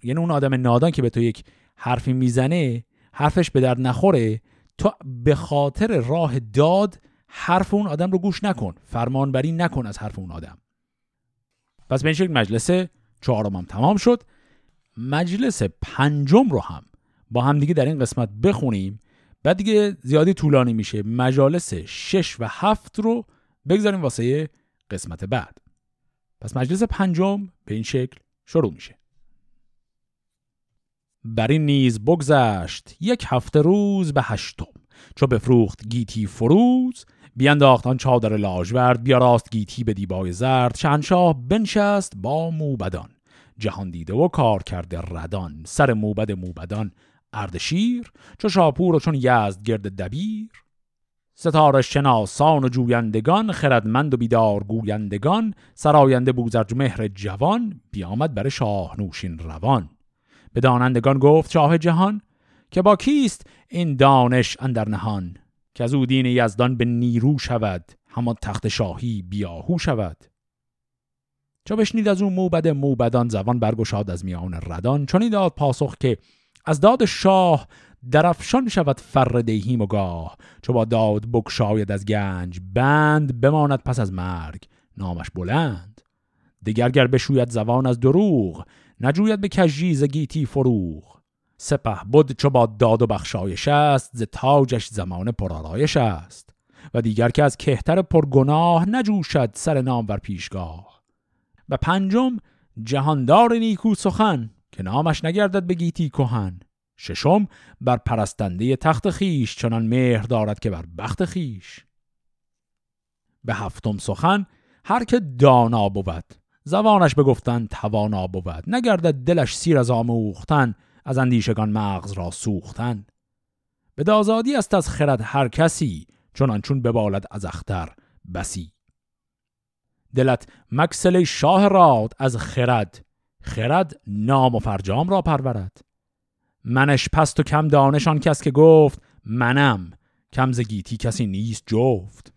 یعنی اون آدم نادان که به تو یک حرفی میزنه، حرفش به درد نخوره، تو به خاطر راه داد حرف اون آدم رو گوش نکن، فرمان بری نکن از حرف اون آدم. پس به این شکل مجلس چهارم هم تمام شد. مجلس پنجم رو هم با هم دیگه در این قسمت بخونیم، بعد دیگه زیادی طولانی میشه. مجالس 6 و 7 رو بگذاریم واسه قسمت بعد. پس مجلس پنجم به این شکل شروع میشه. بر این نیز بگذشت یک هفته روز، به هشتم چو بفروخت گیتی فروز، بیانداخت آن چادر لاژورد، بیاراست گیتی به دیبای زرد. شاهنشاه بنشست با موبدان، جهان دیده و کار کرده ردان. سر موبد موبدان اردشیر، چو شاپور و چون یزد گرد دبیر. ستاره شناسان و جویندگان، خردمند و بیدار گویندگان. سراینده بوزرجمهر جوان، بیامد بر شاه نوشین روان. به دانندگان گفت شاه جهان، که با کیست این دانش اندر نهان. که از او دین یزدان به نیرو شود، همان تخت شاهی بیاهو شود. چو بشنید از اون موبد موبدان، زبان برگشاد از میان ردان. چون این داد پاسخ که از داد شاه درفشان شود فر دیهیم و گاه، چو با داد بگشاید از گنج بند، بماند پس از مرگ نامش بلند. دگر گر بشوید زبان از دروغ، نجوید به کژی ز گیتی فروغ. سپه بود چو با داد و بخشایش است، ز تاجش زمان پرآرایش است. و دیگر که از کهتر پرگناه، نجوشد سر نامور پیشگاه. و پنجم جهاندار نیکو سخن، که نامش نگردد به گیتی کهن. ششم بر پرستنده تخت خیش، چنان مهر دارد که بر بخت خیش. به هفتم سخن هر که دانا بود، زبانش بگفتن توانا بود. نگردد دلش سیر از آموختن، از اندیشگان مغز را سوختن. به دازادی است از خرد هر کسی، چون ببالد از اختر بسی. دلت مکسل شاه راد از خرد، خرد نام و فرجام را پرورد. منش پست و کم دانشان کس که گفت، منم کم زگیتی کسی نیست جفت.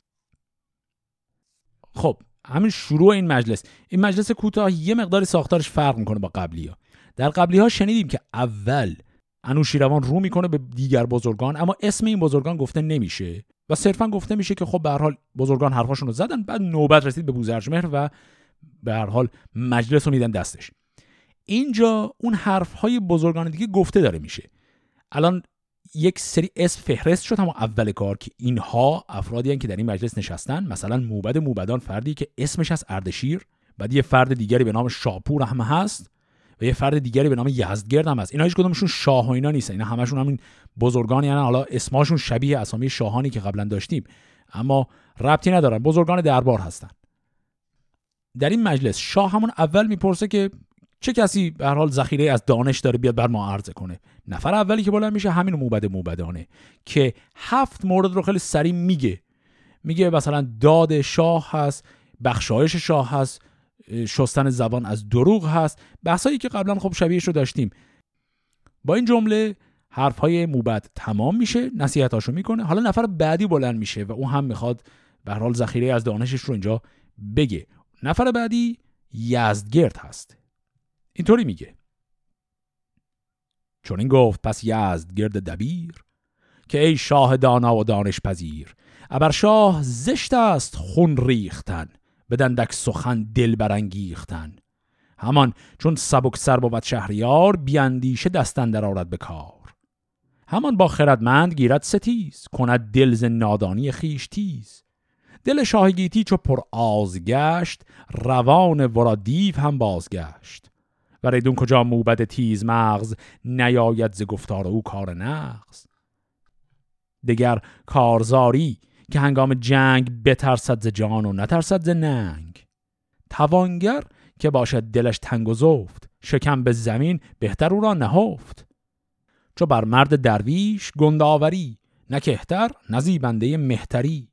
خب همین شروع این مجلس کوتاه یه مقداری ساختارش فرق میکنه با قبلی ها. در قبلی ها شنیدیم که اول انوشیروان رو میکنه به دیگر بزرگان، اما اسم این بزرگان گفته نمیشه و صرفا گفته میشه که خب به هر حال بزرگان حرفاشون رو زدن. بعد نوبت رسید به بوزرجمهر و به هر حال مجلس رو میدن دستش. اینجا اون حرف‌های بزرگان دیگه گفته داره میشه. الان یک سری اسم فهرست شد اما اول کار که اینها افرادی ان که در این مجلس نشستن. مثلا موبد موبدان فردی که اسمش از اردشیر، بعد یه فرد دیگری به نام شاپور هم هست و یه فرد دیگری به نام یزدگرد هم هست. اینا هیچ کدومشون شاه و اینا نیستن، اینا همشون همین بزرگان، یعنی حالا اسماشون شبیه اسامی شاهانی که قبلا داشتیم اما ربطی ندارن، بزرگان دربار هستن. در این مجلس شاه همون اول میپرسه که چه کسی به هر حال ذخیره از دانش داره بیاد بر ما عرضه کنه. نفر اولی که بلند میشه همین موبد موبدانه که 7 مورد رو خیلی سریع میگه مثلا داد شاه هست، بخشایش شاه هست، شستن زبان از دروغ هست، بحثایی که قبلا خب شبیهش رو داشتیم. با این جمله حرفهای موبد تمام میشه، نصیحتاشو میکنه. حالا نفر بعدی بلند میشه و اون هم میخواد به هر حال ذخیره از دانشش رو اینجا بگه. نفر بعدی یزدگرد هست، اینطوری میگه: چون این گفت پس یزدگرد دبیر، که ای شاه دانا و دانش پذیر. ابر شاه زشت است خون ریختن، به دندک سخن دل برانگیختن. همان چون سبک سر بود شهریار، بیاندیشه دست اندر آرد به کار. همان با خردمند گیرد ستیز، کند دل ز نادانی خویش تیز. دل شاه گیتی چو پر آزگشت، روان ورا دیو هم بازگشت. و ریدون کجا موبد تیز مغز، نیاید ز گفتار او کار نغز. دگر کارزاری که هنگام جنگ، بترسد ز جان و نترسد ز ننگ. توانگر که باشد دلش تنگ و زفت، شکم به زمین بهتر او را نهفت. چو بر مرد درویش گندآوری، نه کهتر نه زیبنده مهتری.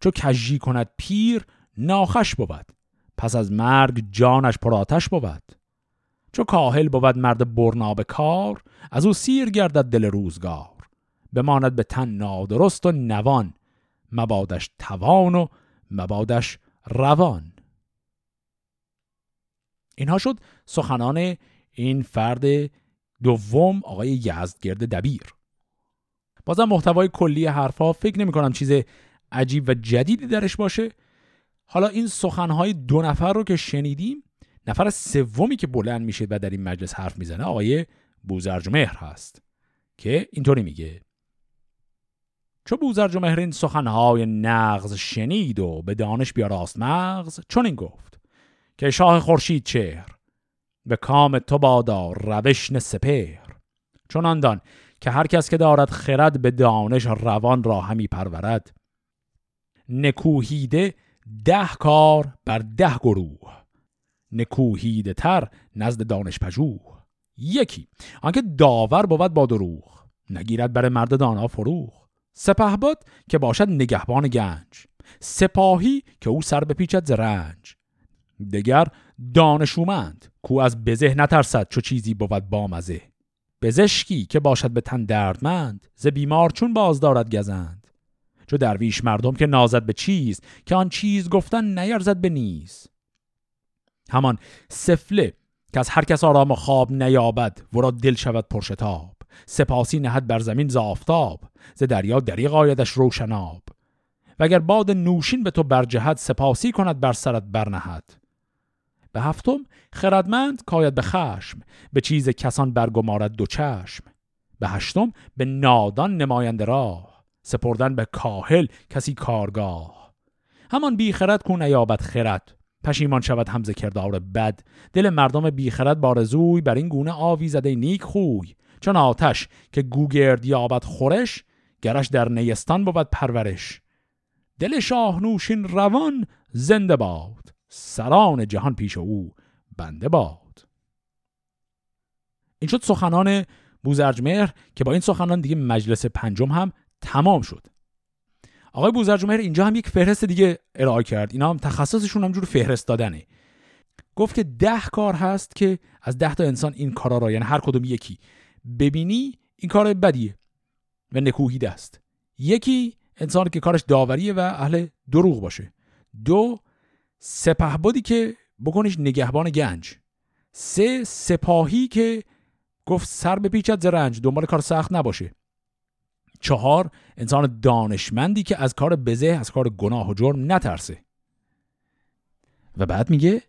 چو کژی کند پیر ناخوش بود، پس از مرگ جانش پرآتش بود. چو کاهل بود مرد برناب کار، از او سیر گردد دل روزگار. بماند به تن نادرست و نوان، مبادش توان و مبادش روان. اینها شد سخنان این فرد دوم آقای یزدگرد دبیر. بازم محتوای کلی حرفها فکر نمی کنم چیز عجیب و جدیدی درش باشه. حالا این سخنهای 2 نفر رو که شنیدیم، نفر سومی که بلند میشه و در این مجلس حرف میزنه آقای بوزرجمهر هست که اینطوری میگه: چو بوزرجمهر این سخنهای نغز شنید و به دانش بیاراست مغز، چون این گفت که شاه خورشید چهر، به کام تو بادا روشن سپهر. چناندان که هر کس که دارد خرد، به دانش روان را همی پرورد. نکوهیده 10 کار بر 10 گروه، نکوهیده تر نزد دانش پژوه. یکی آنکه داور بود با دروغ، نگیرد بر مرد دانا فروغ. سپهبد که باشد نگهبان گنج، سپاهی که او سر بپیچد ز رنج. دگر دانشومند کو از بزه، نترسد چو چیزی بود با مزه. پزشکی که باشد به تن دردمند، ز بیمار چون باز دارد گزند. چو درویش مردم که نازد به چیز، که آن چیز گفتن نیرزد به نیز. همان سفله که از هر کس آرام و خواب نیابد، ورا دل شود پرشتاب. سپاسی نهد بر زمین ز آفتاب، ز دریا دریغ آیدش روشناب. وگر باد نوشین به تو برجهد، سپاسی کند بر سرت برنهد. به هفتم خردمند کاید به خشم، به چیز کسان برگمارد دو چشم. به هشتم به نادان نماینده راه، سپردن به کاهل کسی کارگاه. همان بی خرد کو نیابد خرد، پشیمان شود هم ز کردار بد. دل مردم بی خرد بارزوی، بر این گونه آویزده نیک خوی. چون آتش که گوگرد یابد خورش، گرش در نیستان بود پرورش. دل شاه نوشین روان زنده باد، سران جهان پیش او بنده باد. این شد سخنان بوزرجمهر که با این سخنان دیگه مجلس پنجم هم تمام شد. آقای بوزرجمهر اینجا هم یک فهرست دیگه ارائه کرد. اینا هم تخصصشون همجور فهرست دادنه. گفت که 10 کار هست که از 10 تا انسان این کارا را، یعنی هر کدوم یکی ببینی این کار بدیه و نکوهیده است. یکی انسان که کارش داوریه و اهل دروغ باشه. 2 سپهبدی که بکنش نگهبان گنج. 3 سپاهی که گفت سر به پیچت ز رنج، دنبال کار سخت نباشه. 4 انسان دانشمندی که از کار بزه، از کار گناه و جرم نترسه. و بعد میگه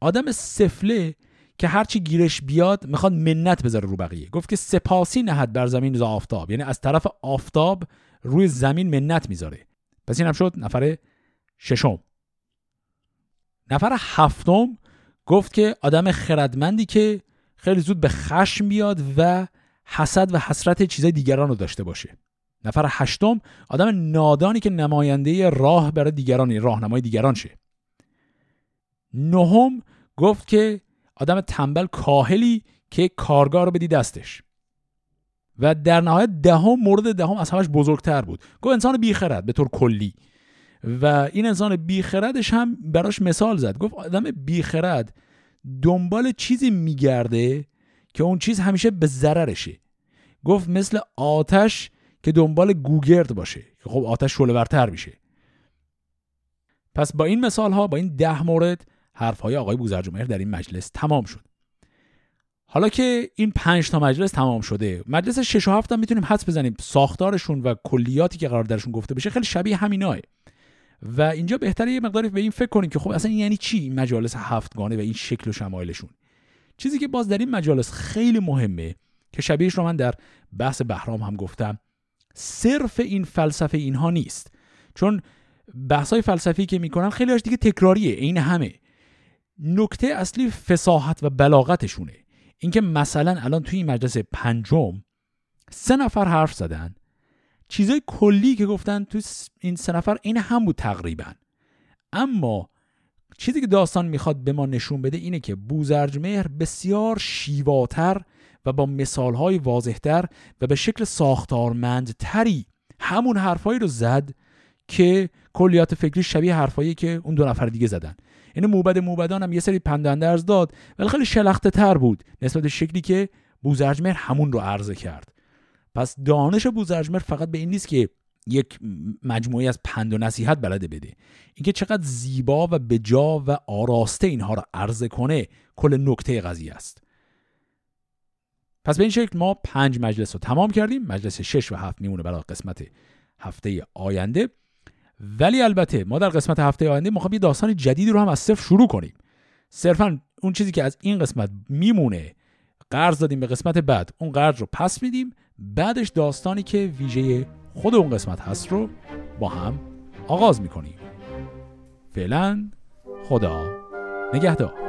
آدم سفله که هرچی گیرش بیاد میخواد منت بذاره رو بقیه. گفت که سپاسی نهد بر زمین ز آفتاب، یعنی از طرف آفتاب روی زمین منت میذاره. پس اینم شد نفر 6. نفر 7 گفت که آدم خردمندی که خیلی زود به خشم بیاد و حسد و حسرت چیزای دیگران رو داشته باشه. نفر 8 آدم نادانی که نماینده راه برای دیگران، راهنمای دیگران شه. 9 گفت که آدم تنبل کاهلی که کارگار رو بدی دستش. و در نهایت 10 مورد 10 از همش بزرگتر بود. گفت انسان بیخرد به طور کلی. و این انسان بیخردش هم براش مثال زد. گفت آدم بیخرد دنبال چیزی میگرده که اون چیز همیشه به ضررشه. گفت مثل آتش که دنبال گوگرد باشه، خب آتش شعله‌ورتر میشه. پس با این مثال ها، با این 10 مورد حرفهای آقای بوزرجمهر در این مجلس تمام شد. حالا که این 5 تا مجلس تمام شده، مجلس 6 و 7 هم میتونیم حدس بزنیم ساختارشون و کلیاتی که قرار درشون گفته بشه خیلی شبیه همیناه. و اینجا بهتره یه مقداری به این فکر کنیم که خب اصلا این یعنی چی این مجالس 7گانه و این شکل و شمایلشون. چیزی که باز در این مجالس خیلی مهمه که شبیهش رو من در بحث بهرام هم گفتم، صرف این فلسفه اینها نیست. چون بحث‌های فلسفی که میکنن خیلی هاش دیگه تکراریه، این همه. نکته اصلی فصاحت و بلاغتشونه. اینکه مثلا الان توی این مجلس 5 3 نفر حرف زدن، چیزای کلی که گفتن تو این 3 نفر این هم بود تقریبا. اما چیزی که داستان میخواد به ما نشون بده اینه که بوزرجمهر بسیار شیواتر و با مثالهای واضحتر و به شکل ساختارمندتری همون حرفایی رو زد که کلیات فکری شبیه حرفایی که اون 2 نفر دیگه زدن. یعنی موبدان هم یه سری پنداندرز داد ولی خیلی شلخته تر بود نسبت به شکلی که بوزرجمهر همون رو عرضه کرد. پس دانش بوزرجمهر فقط به این نیست که یک مجموعه از پند و نصیحت بلده بده، اینکه چقدر زیبا و بجا و آراسته اینها را عرضه کنه کل نکته قضیه است. پس به این شکل ما 5 مجلس رو تمام کردیم. مجلس 6 و 7 میمونه برای قسمت هفته آینده. ولی البته ما در قسمت هفته آینده می‌خوایم یه داستان جدید رو هم از صفر شروع کنیم. صرفاً اون چیزی که از این قسمت میمونه قرض دادیم به قسمت بعد، اون قرض رو پس میدیم. بعدش داستانی که ویژه خود اون قسمت هست رو با هم آغاز میکنیم. فعلا خدا نگهدار.